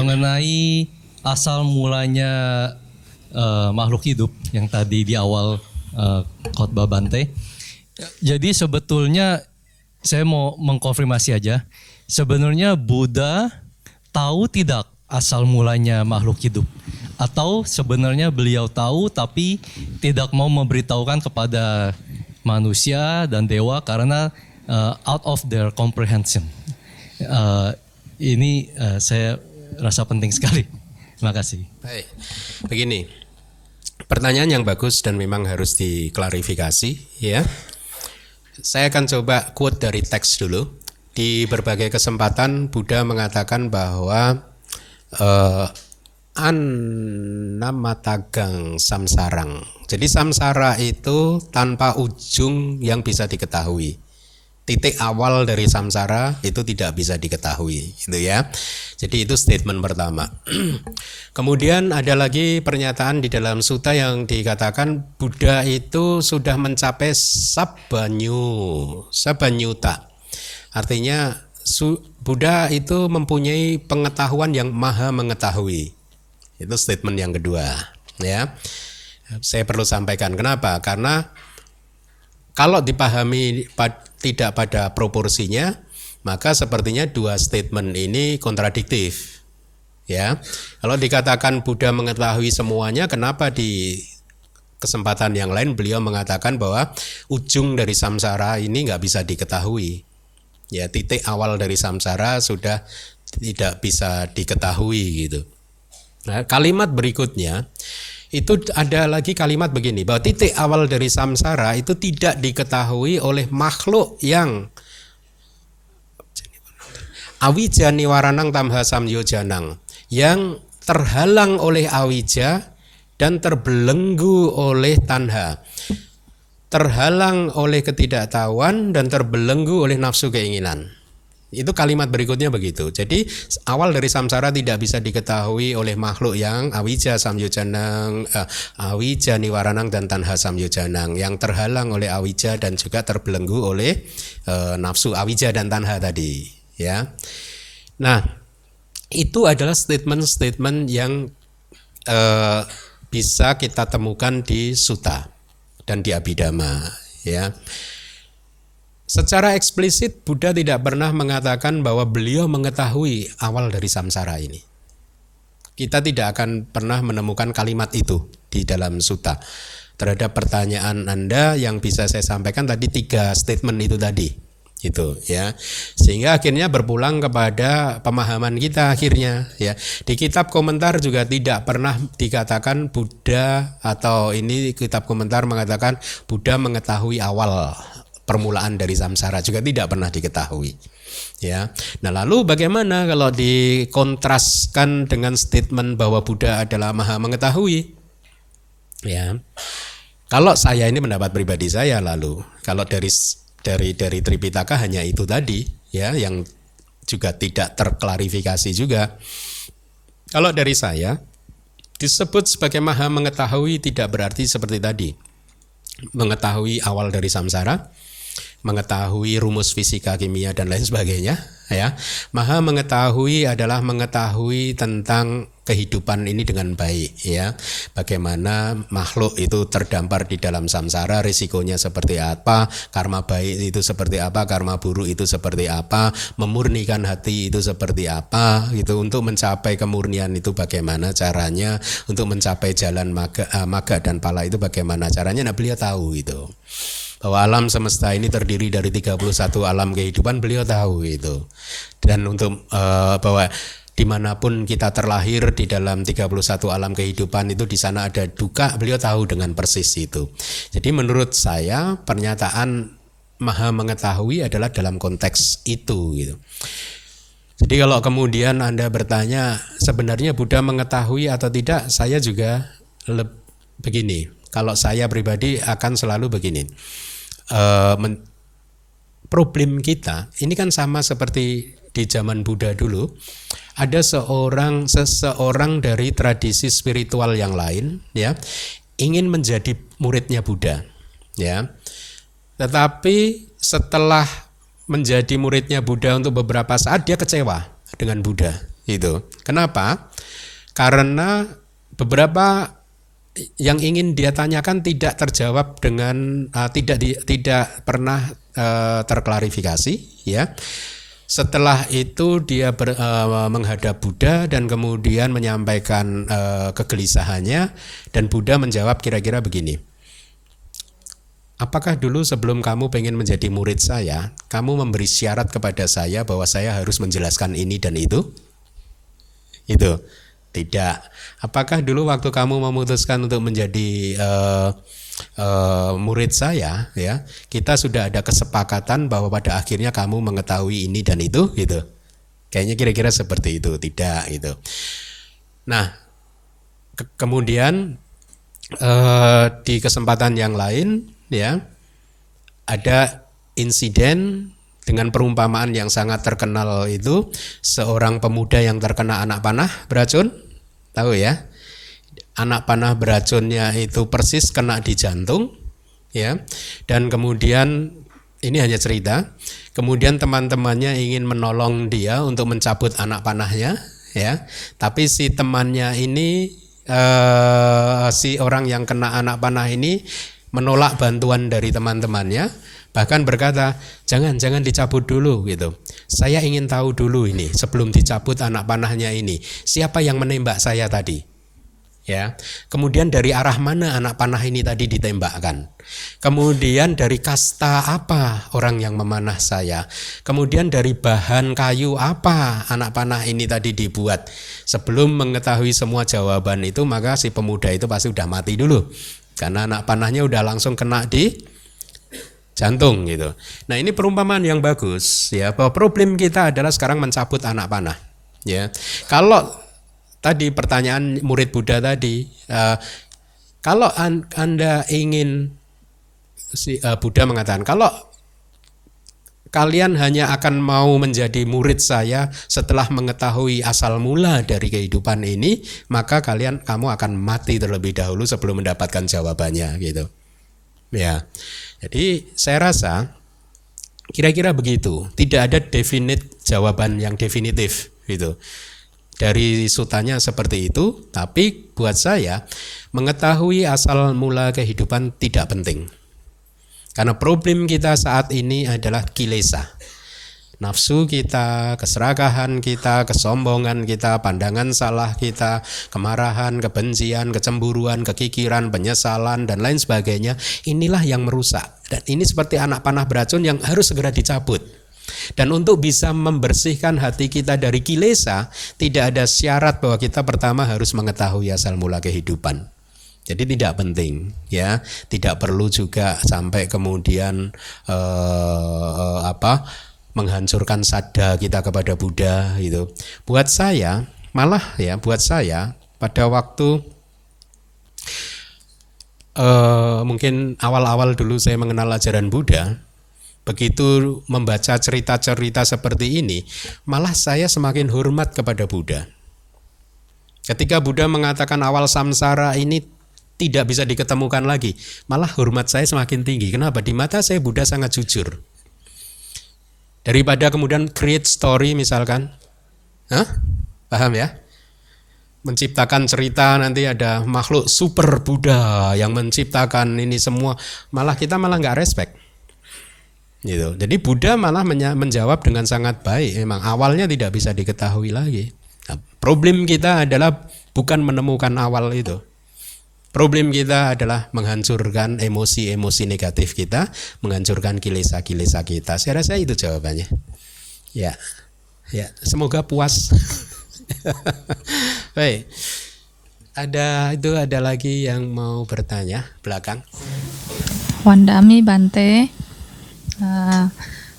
mengenai asal mulanya uh, makhluk hidup yang tadi di awal uh, khotbah Bante. Jadi sebetulnya saya mau mengkonfirmasi aja. Sebenarnya Buddha tahu tidak asal mulanya makhluk hidup? Atau sebenarnya beliau tahu tapi tidak mau memberitahukan kepada manusia dan dewa karena uh, out of their comprehension. Uh, ini uh, saya rasa penting sekali. Terima kasih. Baik, begini. Pertanyaan yang bagus dan memang harus diklarifikasi, ya. Saya akan coba quote dari teks dulu. Di berbagai kesempatan Buddha mengatakan bahwa uh, Anamatagang samsarang. Jadi samsara itu tanpa ujung yang bisa diketahui. Titik awal dari samsara itu tidak bisa diketahui, gitu ya. Jadi itu statement pertama. Kemudian ada lagi pernyataan di dalam sutta yang dikatakan Buddha itu sudah mencapai sabbanyu, sabanyuta. Artinya Buddha itu mempunyai pengetahuan yang maha mengetahui. Itu statement yang kedua, ya. Saya perlu sampaikan kenapa? Karena kalau dipahami pad, tidak pada proporsinya, maka sepertinya dua statement ini kontradiktif. Ya, kalau dikatakan Buddha mengetahui semuanya, kenapa di kesempatan yang lain beliau mengatakan bahwa ujung dari samsara ini nggak bisa diketahui? Ya, titik awal dari samsara sudah tidak bisa diketahui, gitu. Nah, kalimat berikutnya. Itu ada lagi kalimat begini, bahwa titik awal dari samsara itu tidak diketahui oleh makhluk yang awija niwaranang tamha samyojanang, yang terhalang oleh awija dan terbelenggu oleh tanha, terhalang oleh ketidaktahuan dan terbelenggu oleh nafsu keinginan. Itu kalimat berikutnya begitu. Jadi awal dari samsara tidak bisa diketahui oleh makhluk yang awija samyojanang, eh, awija niwaranang dan tanha samyojanang, yang terhalang oleh awija dan juga terbelenggu oleh eh, nafsu awija dan tanha tadi, ya. Nah, itu adalah statement-statement yang eh, bisa kita temukan di Sutta dan di Abhidhamma, ya. Secara eksplisit Buddha tidak pernah mengatakan bahwa beliau mengetahui awal dari samsara ini. Kita tidak akan pernah menemukan kalimat itu di dalam sutta. Terhadap pertanyaan Anda yang bisa saya sampaikan tadi, tiga statement itu tadi, gitu ya. Sehingga akhirnya berpulang kepada pemahaman kita akhirnya, ya. Di kitab komentar juga tidak pernah dikatakan Buddha, atau ini kitab komentar mengatakan Buddha mengetahui awal permulaan dari samsara, juga tidak pernah diketahui, ya. Nah, lalu bagaimana kalau dikontraskan dengan statement bahwa Buddha adalah maha mengetahui, ya. Kalau saya, ini pendapat pribadi saya, lalu kalau dari dari dari Tripitaka hanya itu tadi, ya, yang juga tidak terklarifikasi juga. Kalau dari saya, disebut sebagai maha mengetahui tidak berarti seperti tadi, mengetahui awal dari samsara, mengetahui rumus fisika, kimia dan lain sebagainya, ya. Maha mengetahui adalah mengetahui tentang kehidupan ini dengan baik, ya. Bagaimana makhluk itu terdampar di dalam samsara, risikonya seperti apa, karma baik itu seperti apa, karma buruk itu seperti apa, memurnikan hati itu seperti apa, gitu. Untuk mencapai kemurnian itu bagaimana caranya, untuk mencapai jalan maga, maga dan pala itu bagaimana caranya. Nah, beliau tahu itu, bahwa alam semesta ini terdiri dari tiga puluh satu alam kehidupan, beliau tahu itu. Dan untuk uh, bahwa dimanapun kita terlahir di dalam tiga puluh satu alam kehidupan itu, di sana ada duka, beliau tahu dengan persis itu. Jadi menurut saya pernyataan maha mengetahui adalah dalam konteks itu, gitu. Jadi kalau kemudian Anda bertanya sebenarnya Buddha mengetahui atau tidak, saya juga le- begini. Kalau saya pribadi akan selalu begini, e, men, problem kita ini kan sama seperti di zaman Buddha dulu. Ada seorang seseorang dari tradisi spiritual yang lain, ya, ingin menjadi muridnya Buddha, ya. Tetapi setelah menjadi muridnya Buddha untuk beberapa saat, dia kecewa dengan Buddha itu. Kenapa? Karena beberapa yang ingin dia tanyakan tidak terjawab dengan uh, tidak di, tidak pernah uh, terklarifikasi, ya. Setelah itu dia ber, uh, menghadap Buddha dan kemudian menyampaikan uh, kegelisahannya, dan Buddha menjawab kira-kira begini. Apakah dulu sebelum kamu pengen menjadi murid saya, kamu memberi syarat kepada saya bahwa saya harus menjelaskan ini dan itu? Itu. Tidak. Apakah dulu waktu kamu memutuskan untuk menjadi uh, uh, murid saya, ya, kita sudah ada kesepakatan bahwa pada akhirnya kamu mengetahui ini dan itu, gitu. Kayaknya kira-kira seperti itu. Tidak, gitu. Nah, ke- kemudian uh, di kesempatan yang lain, ya, ada insiden dengan perumpamaan yang sangat terkenal itu, seorang pemuda yang terkena anak panah beracun, tahu ya? Anak panah beracunnya itu persis kena di jantung, ya. Dan kemudian ini hanya cerita. Kemudian teman-temannya ingin menolong dia untuk mencabut anak panahnya, ya. Tapi si temannya ini, eh, si orang yang kena anak panah ini menolak bantuan dari teman-temannya. Bahkan berkata, jangan, jangan dicabut dulu, gitu. Saya ingin tahu dulu ini, sebelum dicabut anak panahnya ini, siapa yang menembak saya tadi, ya. Kemudian dari arah mana anak panah ini tadi ditembakkan. Kemudian dari kasta apa orang yang memanah saya. Kemudian dari bahan kayu apa anak panah ini tadi dibuat. Sebelum mengetahui semua jawaban itu, maka si pemuda itu pasti sudah mati dulu. Karena anak panahnya udah langsung kena di jantung, gitu. Nah, ini perumpamaan yang bagus, ya, bahwa problem kita adalah sekarang mencabut anak panah, ya. Kalau tadi pertanyaan murid Buddha tadi, uh, kalau an, Anda ingin si uh, Buddha mengatakan, kalau kalian hanya akan mau menjadi murid saya setelah mengetahui asal mula dari kehidupan ini, maka kalian kamu akan mati terlebih dahulu sebelum mendapatkan jawabannya, gitu. Ya, jadi saya rasa kira-kira begitu. Tidak ada definite jawaban yang definitif, gitu. Dari sutanya seperti itu, tapi buat saya mengetahui asal mula kehidupan tidak penting. Karena problem kita saat ini adalah kilesa. Nafsu kita, keserakahan kita, kesombongan kita, pandangan salah kita, kemarahan, kebencian, kecemburuan, kekikiran, penyesalan, dan lain sebagainya. Inilah yang merusak. Dan ini seperti anak panah beracun yang harus segera dicabut. Dan untuk bisa membersihkan hati kita dari kilesa, tidak ada syarat bahwa kita pertama harus mengetahui asal mula kehidupan. Jadi tidak penting, ya. Tidak perlu juga sampai kemudian eh, apa menghancurkan sadha kita kepada Buddha, gitu. Buat saya, malah ya, buat saya pada waktu uh, mungkin awal-awal dulu saya mengenal ajaran Buddha, begitu membaca cerita-cerita seperti ini, malah saya semakin hormat kepada Buddha. Ketika Buddha mengatakan awal samsara ini tidak bisa diketemukan lagi, malah hormat saya semakin tinggi. Kenapa? Di mata saya Buddha sangat jujur. Daripada kemudian create story misalkan, hah? Paham ya? Menciptakan cerita nanti ada makhluk super Buddha yang menciptakan ini semua, malah kita malah nggak respect, gitu. Jadi Buddha malah menjawab dengan sangat baik. Memang awalnya tidak bisa diketahui lagi. Nah, problem kita adalah bukan menemukan awal itu. Problem kita adalah menghancurkan emosi-emosi negatif kita, menghancurkan kilesa-kilesa kita. Saya rasa itu jawabannya. Ya, ya. Semoga puas. Baik. Ada itu ada lagi yang mau bertanya belakang. Wandami Bante, uh,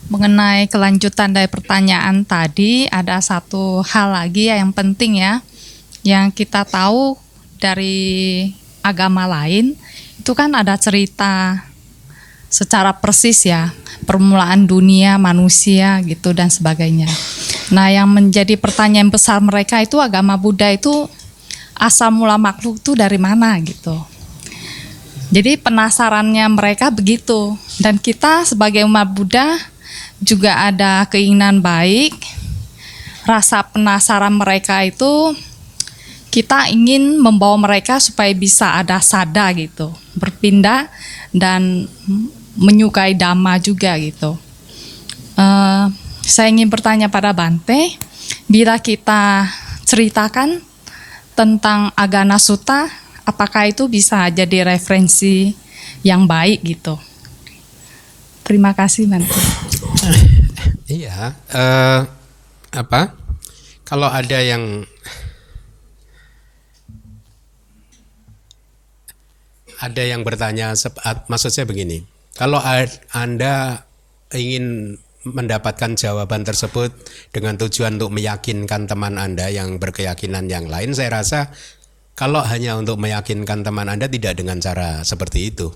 mengenai kelanjutan dari pertanyaan tadi, ada satu hal lagi yang penting, ya, yang kita tahu dari agama lain itu kan ada cerita secara persis, ya, permulaan dunia manusia gitu dan sebagainya. Nah, yang menjadi pertanyaan besar mereka itu agama Buddha itu asal mula makhluk itu dari mana, gitu. Jadi penasarannya mereka begitu, dan kita sebagai umat Buddha juga ada keinginan baik. Rasa penasaran mereka itu kita ingin membawa mereka supaya bisa ada sada gitu, berpindah dan menyukai dhamma juga gitu. Uh, saya ingin bertanya pada Bante, bila kita ceritakan tentang Agana Sutta, apakah itu bisa jadi referensi yang baik gitu? Terima kasih Bante. Iya, uh, apa? Kalau ada yang ada yang bertanya, maksud saya begini, kalau Anda ingin mendapatkan jawaban tersebut dengan tujuan untuk meyakinkan teman Anda yang berkeyakinan yang lain, saya rasa kalau hanya untuk meyakinkan teman Anda tidak dengan cara seperti itu,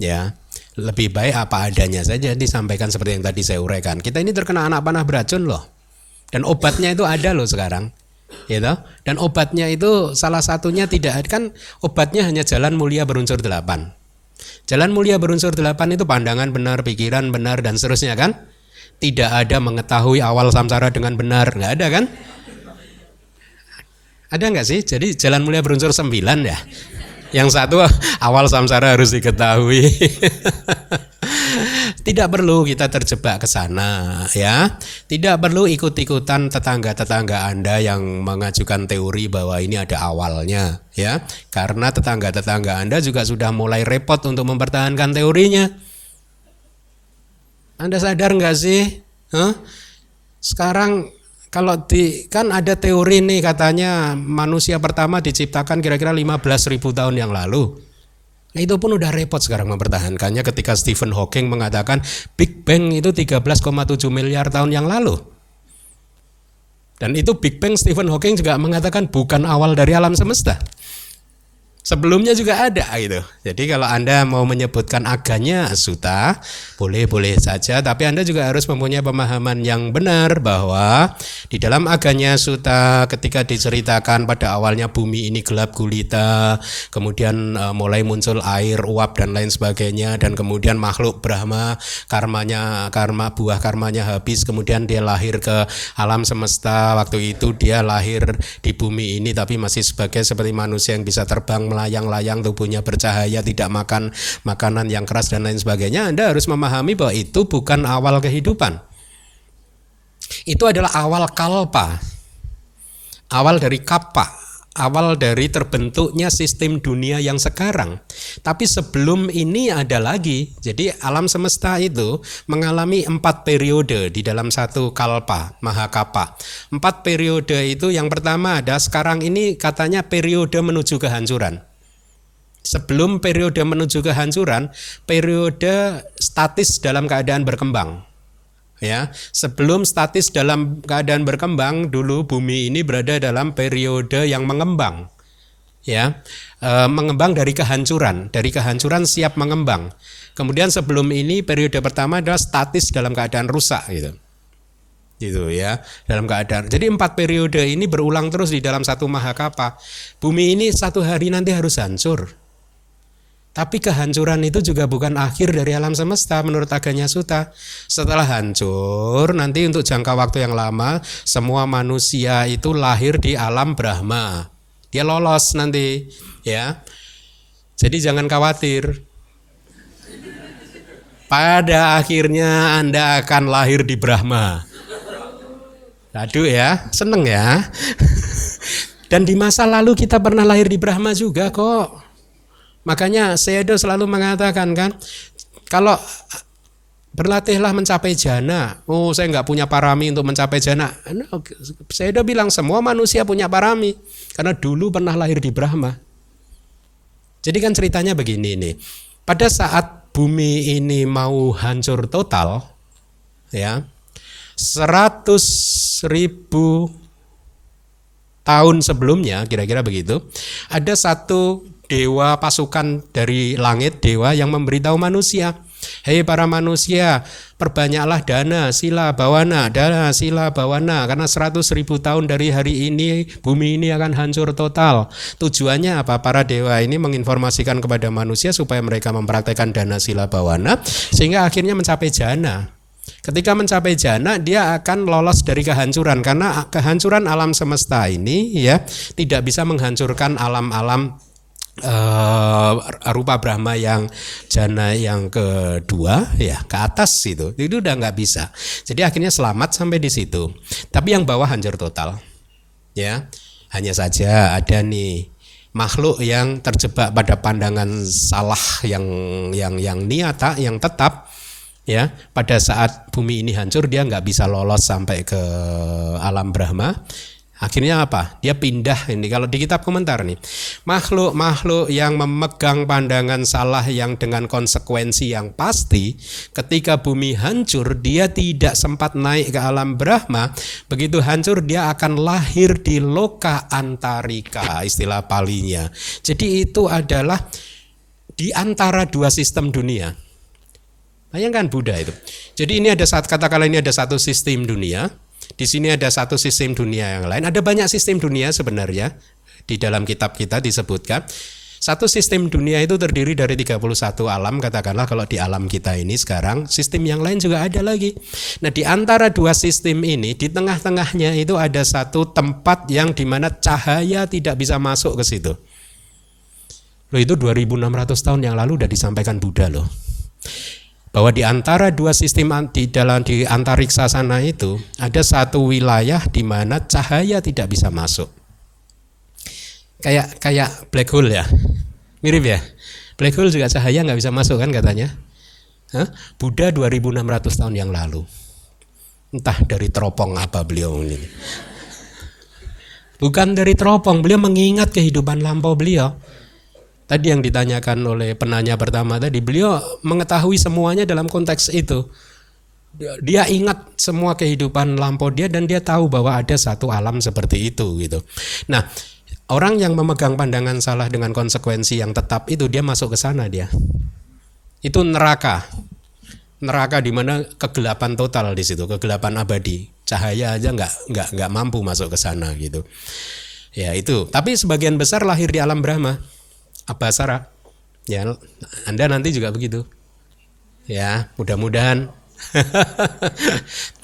ya. Lebih baik apa adanya saja disampaikan seperti yang tadi saya uraikan. Kita ini terkena anak panah beracun loh. Dan obatnya itu ada loh sekarang, ya toh? Dan obatnya itu salah satunya tidak, kan obatnya hanya jalan mulia berunsur delapan. Jalan mulia berunsur delapan itu pandangan benar, pikiran benar dan seterusnya kan? Tidak ada mengetahui awal samsara dengan benar, nggak ada kan? Ada nggak sih? Jadi jalan mulia berunsur sembilan ya. Yang satu awal samsara harus diketahui. Tidak perlu kita terjebak ke sana, ya. Tidak perlu ikut-ikutan tetangga-tetangga Anda yang mengajukan teori bahwa ini ada awalnya, ya. Karena tetangga-tetangga Anda juga sudah mulai repot untuk mempertahankan teorinya. Anda sadar nggak sih? Huh? Sekarang kalau di, kan ada teori nih katanya manusia pertama diciptakan kira-kira lima belas ribu tahun yang lalu. Nah, itu pun udah repot sekarang mempertahankannya ketika Stephen Hawking mengatakan Big Bang itu tiga belas koma tujuh miliar tahun yang lalu. Dan itu Big Bang Stephen Hawking juga mengatakan bukan awal dari alam semesta. Sebelumnya juga ada gitu. Jadi kalau Anda mau menyebutkan aganya Sutta, boleh-boleh saja. Tapi Anda juga harus mempunyai pemahaman yang benar bahwa di dalam aganya Sutta ketika diceritakan pada awalnya bumi ini gelap gulita, kemudian e, mulai muncul air, uap dan lain sebagainya, dan kemudian makhluk Brahma karmanya karma buah karmanya habis, kemudian dia lahir ke alam semesta. Waktu itu dia lahir di bumi ini tapi masih sebagai seperti manusia yang bisa terbang, melayang-layang, tubuhnya bercahaya, tidak makan makanan yang keras dan lain sebagainya. Anda harus memahami bahwa itu bukan awal kehidupan. Itu adalah awal kalpa, awal dari kappa, awal dari terbentuknya sistem dunia yang sekarang. Tapi sebelum ini ada lagi. Jadi alam semesta itu mengalami empat periode di dalam satu kalpa, mahakapa. Empat periode itu yang pertama ada sekarang ini katanya periode menuju kehancuran. Sebelum periode menuju kehancuran, periode statis dalam keadaan berkembang. Ya, sebelum statis dalam keadaan berkembang, dulu bumi ini berada dalam periode yang mengembang, ya, e, mengembang dari kehancuran, dari kehancuran siap mengembang. Kemudian sebelum ini periode pertama adalah statis dalam keadaan rusak, gitu, gitu ya, dalam keadaan. Jadi empat periode ini berulang terus di dalam satu mahakapa. Bumi ini satu hari nanti harus hancur. Tapi kehancuran itu juga bukan akhir dari alam semesta menurut aganya Sutta. Setelah hancur, nanti untuk jangka waktu yang lama, semua manusia itu lahir di alam Brahma. Dia lolos nanti, ya. Jadi jangan khawatir. Pada akhirnya Anda akan lahir di Brahma. Aduh ya, seneng ya. Dan di masa lalu kita pernah lahir di Brahma juga kok. Makanya Seado selalu mengatakan kan, kalau berlatihlah mencapai jana. Oh, saya nggak punya parami untuk mencapai jana. No, Seado bilang semua manusia punya parami karena dulu pernah lahir di Brahma. Jadi kan ceritanya begini nih. Pada saat bumi ini mau hancur total, ya, seratus ribu tahun sebelumnya kira-kira begitu, ada satu dewa pasukan dari langit, dewa yang memberitahu manusia, hei para manusia, perbanyaklah dana sila bawana, dana sila bawana, karena seratus ribu tahun dari hari ini bumi ini akan hancur total. Tujuannya apa? Para dewa ini menginformasikan kepada manusia supaya mereka mempraktekkan dana sila bawana sehingga akhirnya mencapai jana. Ketika mencapai jana, dia akan lolos dari kehancuran, karena kehancuran alam semesta ini ya tidak bisa menghancurkan alam-alam Uh, rupa Brahma yang jana yang kedua ya ke atas itu itu udah nggak bisa. Jadi akhirnya selamat sampai di situ. Tapi yang bawah hancur total. Ya, hanya saja ada nih makhluk yang terjebak pada pandangan salah yang yang yang niata yang tetap. Ya, pada saat bumi ini hancur dia nggak bisa lolos sampai ke alam Brahma. Akhirnya apa? Dia pindah ini. Kalau di kitab komentar nih, makhluk-makhluk yang memegang pandangan salah yang dengan konsekuensi yang pasti, ketika bumi hancur dia tidak sempat naik ke alam Brahma. Begitu hancur dia akan lahir di loka antarika, istilah palinya. Jadi itu adalah di antara dua sistem dunia. Bayangkan Buddha itu. Jadi ini ada saat katakanlah ini ada satu sistem dunia. Di sini ada satu sistem dunia yang lain. Ada banyak sistem dunia sebenarnya. Di dalam kitab kita disebutkan satu sistem dunia itu terdiri dari tiga puluh satu alam. Katakanlah kalau di alam kita ini sekarang, sistem yang lain juga ada lagi. Nah di antara dua sistem ini, di tengah-tengahnya itu ada satu tempat yang dimana cahaya tidak bisa masuk ke situ. Loh itu dua ribu enam ratus tahun yang lalu sudah disampaikan Buddha loh, bahwa di antara dua sistem di dalam di antariksa sana itu ada satu wilayah di mana cahaya tidak bisa masuk. Kayak kayak black hole ya, mirip ya. Black hole juga cahaya nggak bisa masuk kan katanya. Hah? Buddha dua ribu enam ratus tahun yang lalu, entah dari teropong apa beliau ini. Bukan dari teropong, beliau mengingat kehidupan lampau beliau. Tadi yang ditanyakan oleh penanya pertama tadi, beliau mengetahui semuanya dalam konteks itu. Dia ingat semua kehidupan lampau dia dan dia tahu bahwa ada satu alam seperti itu gitu. Nah, orang yang memegang pandangan salah dengan konsekuensi yang tetap itu dia masuk ke sana dia. Itu neraka. Neraka di mana kegelapan total di situ, kegelapan abadi. Cahaya aja nggak nggak nggak mampu masuk ke sana gitu. Ya itu. Tapi sebagian besar lahir di alam Brahma. Apa Sarah? Ya, Anda nanti juga begitu. Ya, mudah-mudahan.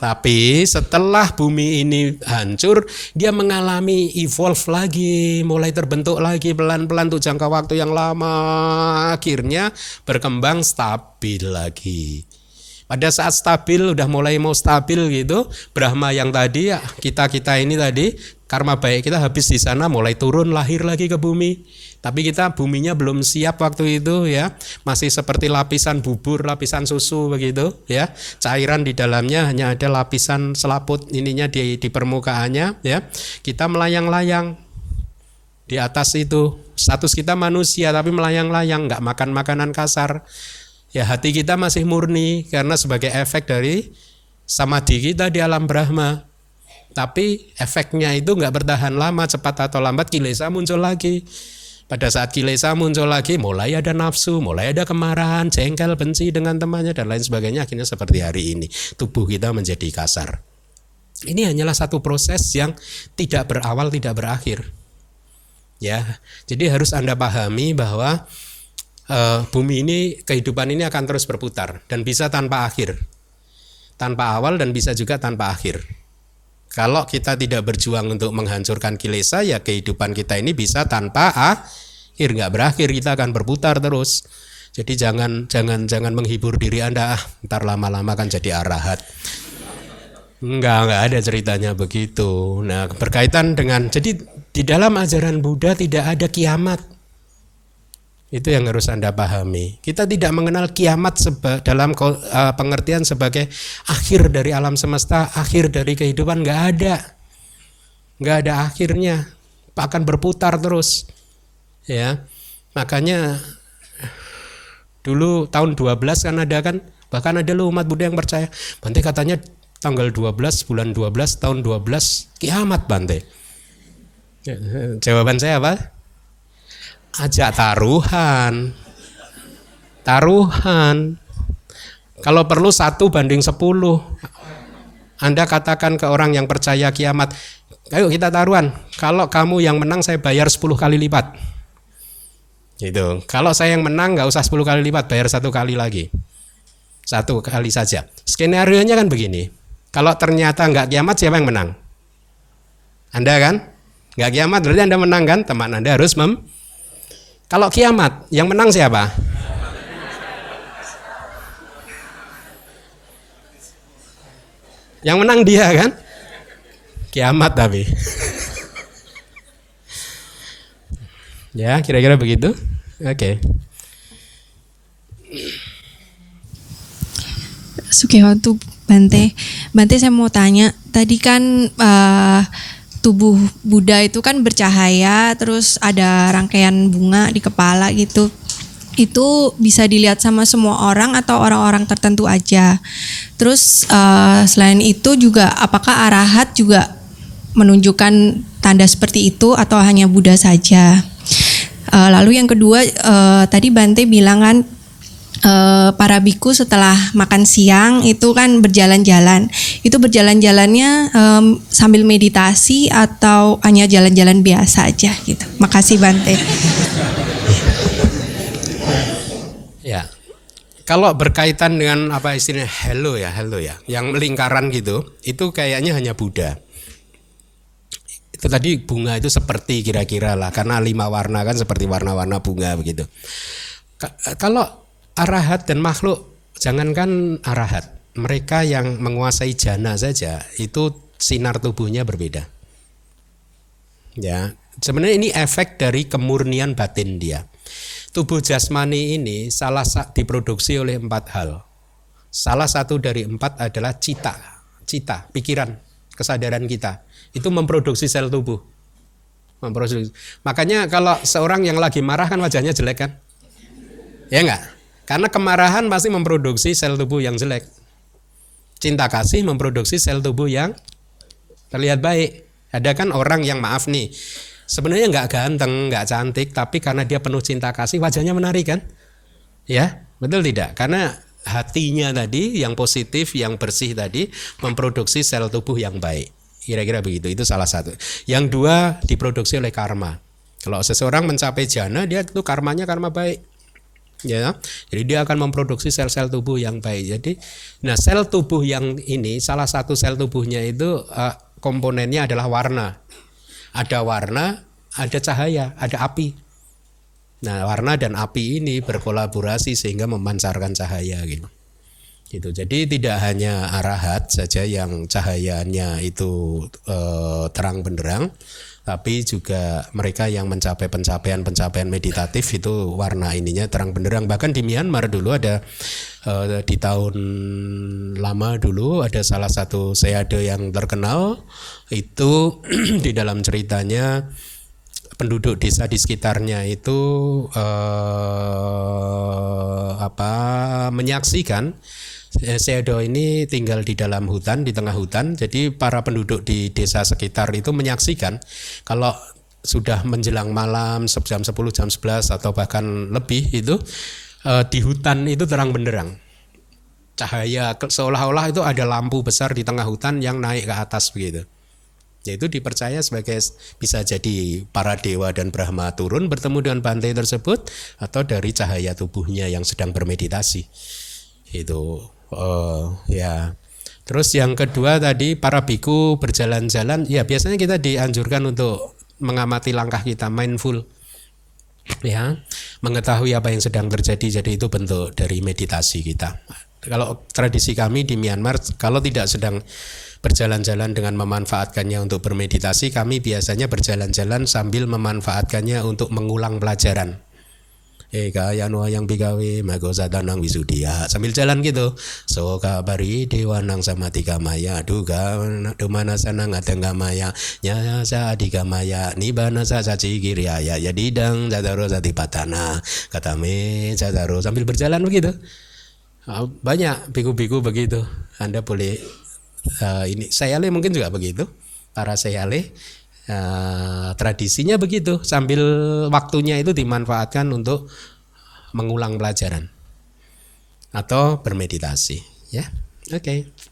Tapi setelah bumi ini hancur, dia mengalami evolve lagi, mulai terbentuk lagi pelan-pelan tuh jangka waktu yang lama, akhirnya berkembang stabil lagi. Pada saat stabil udah mulai mau stabil gitu, Brahma yang tadi kita-kita ini tadi karma baik kita habis di sana, mulai turun lahir lagi ke bumi. Tapi kita buminya belum siap waktu itu ya, masih seperti lapisan bubur, lapisan susu begitu ya. Cairan di dalamnya hanya ada lapisan selaput ininya di di permukaannya ya. Kita melayang-layang di atas itu. Status kita manusia tapi melayang-layang, enggak makan makanan kasar. Ya hati kita masih murni karena sebagai efek dari samadhi kita di alam Brahma. Tapi efeknya itu gak bertahan lama, cepat atau lambat kilesa muncul lagi. Pada saat kilesa muncul lagi mulai ada nafsu, mulai ada kemarahan, jengkel, benci dengan temannya dan lain sebagainya. Akhirnya seperti hari ini tubuh kita menjadi kasar. Ini hanyalah satu proses yang tidak berawal, tidak berakhir ya. Jadi harus Anda pahami bahwa Uh, bumi ini, kehidupan ini akan terus berputar dan bisa tanpa akhir, tanpa awal dan bisa juga tanpa akhir. Kalau kita tidak berjuang untuk menghancurkan kilesa, ya kehidupan kita ini bisa tanpa akhir, nggak berakhir, kita akan berputar terus. Jadi jangan jangan jangan menghibur diri Anda, ah, ntar lama-lama kan jadi arahat. Enggak, enggak ada ceritanya begitu. Nah, berkaitan dengan, jadi di dalam ajaran Buddha tidak ada kiamat. Itu yang harus Anda pahami. Kita tidak mengenal kiamat seba, dalam uh, pengertian sebagai akhir dari alam semesta, akhir dari kehidupan, nggak ada, nggak ada akhirnya, akan berputar terus. Ya, makanya dulu tahun dua belas kan ada kan, bahkan ada loh umat Buddha yang percaya. Bante katanya tanggal dua belas, bulan dua belas, tahun dua belas kiamat Bante. Jawaban saya apa? Ajak taruhan, taruhan. Kalau perlu satu banding sepuluh. Anda katakan ke orang yang percaya kiamat, ayo kita taruhan. Kalau kamu yang menang saya bayar sepuluh kali lipat. Gitu. Kalau saya yang menang nggak usah sepuluh kali lipat, bayar satu kali lagi. Satu kali saja. Skenarionya kan begini. Kalau ternyata nggak kiamat, siapa yang menang? Anda kan? Nggak kiamat berarti Anda menang kan? Teman Anda harus mem. Kalau kiamat, yang menang siapa? Yang menang dia kan? Kiamat tapi. Ya, kira-kira begitu. Oke. Okay. Sukihotu Bante. Bante, saya mau tanya, tadi kan uh, tubuh Buddha itu kan bercahaya, terus ada rangkaian bunga di kepala gitu. Itu bisa dilihat sama semua orang atau orang-orang tertentu aja? Terus uh, selain itu juga apakah arahat juga menunjukkan tanda seperti itu atau hanya Buddha saja? Uh, lalu yang kedua, uh, tadi Bante bilang kan uh, para biku setelah makan siang itu kan berjalan-jalan. Itu berjalan-jalannya um, sambil meditasi atau hanya jalan-jalan biasa aja gitu? Makasih Bante. Ya, kalau berkaitan dengan apa istilahnya hello ya, hello ya, yang lingkaran gitu, itu kayaknya hanya Buddha. Itu tadi bunga itu seperti kira-kira lah, karena lima warna kan seperti warna-warna bunga begitu. Ka- kalau arahat dan makhluk, jangankan arahat, mereka yang menguasai jhana saja, itu sinar tubuhnya berbeda. Ya, sebenarnya ini efek dari kemurnian batin dia. Tubuh jasmani ini salah diproduksi oleh empat hal. Salah satu dari empat adalah cita, cita, pikiran, kesadaran kita. Itu memproduksi sel tubuh. Memproduksi. Makanya kalau seorang yang lagi marah kan wajahnya jelek kan? Ya enggak? Karena kemarahan pasti memproduksi sel tubuh yang jelek. Cinta kasih memproduksi sel tubuh yang terlihat baik. Ada kan orang yang maaf nih, sebenarnya nggak ganteng, nggak cantik, tapi karena dia penuh cinta kasih, wajahnya menarik kan? Ya, betul tidak? Karena hatinya tadi, yang positif, yang bersih tadi, memproduksi sel tubuh yang baik. Kira-kira begitu, itu salah satu. Yang dua, diproduksi oleh karma. Kalau seseorang mencapai jhana, dia itu karmanya karma baik. Ya, jadi dia akan memproduksi sel-sel tubuh yang baik. Jadi, nah sel tubuh yang ini, salah satu sel tubuhnya itu uh, komponennya adalah warna. Ada warna, ada cahaya, ada api. Nah, warna dan api ini berkolaborasi sehingga memancarkan cahaya gitu. Gitu. Jadi tidak hanya arahat saja yang cahayanya itu e, terang benderang, tapi juga mereka yang mencapai pencapaian-pencapaian meditatif itu warna ininya terang benderang. Bahkan di Myanmar dulu ada e, di tahun lama dulu ada salah satu seyade yang terkenal itu di dalam ceritanya penduduk desa di sekitarnya itu eh, apa menyaksikan Seado ini tinggal di dalam hutan, di tengah hutan. Jadi para penduduk di desa sekitar itu menyaksikan kalau sudah menjelang malam jam sepuluh, jam sebelas atau bahkan lebih itu eh, di hutan itu terang benderang. Cahaya seolah-olah itu ada lampu besar di tengah hutan yang naik ke atas begitu. Yaitu dipercaya sebagai bisa jadi para dewa dan Brahma turun bertemu dengan Bante tersebut atau dari cahaya tubuhnya yang sedang bermeditasi itu uh, ya. Terus yang kedua tadi para biku berjalan-jalan ya, biasanya kita dianjurkan untuk mengamati langkah kita, mindful ya, mengetahui apa yang sedang terjadi. Jadi itu bentuk dari meditasi kita. Kalau tradisi kami di Myanmar, kalau tidak sedang berjalan-jalan dengan memanfaatkannya untuk bermeditasi, kami biasanya berjalan-jalan sambil memanfaatkannya untuk mengulang pelajaran. Eka yanu yang bigawe magosadanang wisudia, sambil jalan gitu. Soka bari dewanang sama tiga maya duga dumana sanang atengga maya nyaya sa adiga maya nibana sa saci giriaya ya didang jadaro satipatana katame jadaro, sambil berjalan begitu. Banyak biku-biku begitu. Anda boleh Uh, ini sayale mungkin juga begitu, para sayale uh, tradisinya begitu, sambil waktunya itu dimanfaatkan untuk mengulang pelajaran atau bermeditasi ya. Oke okay.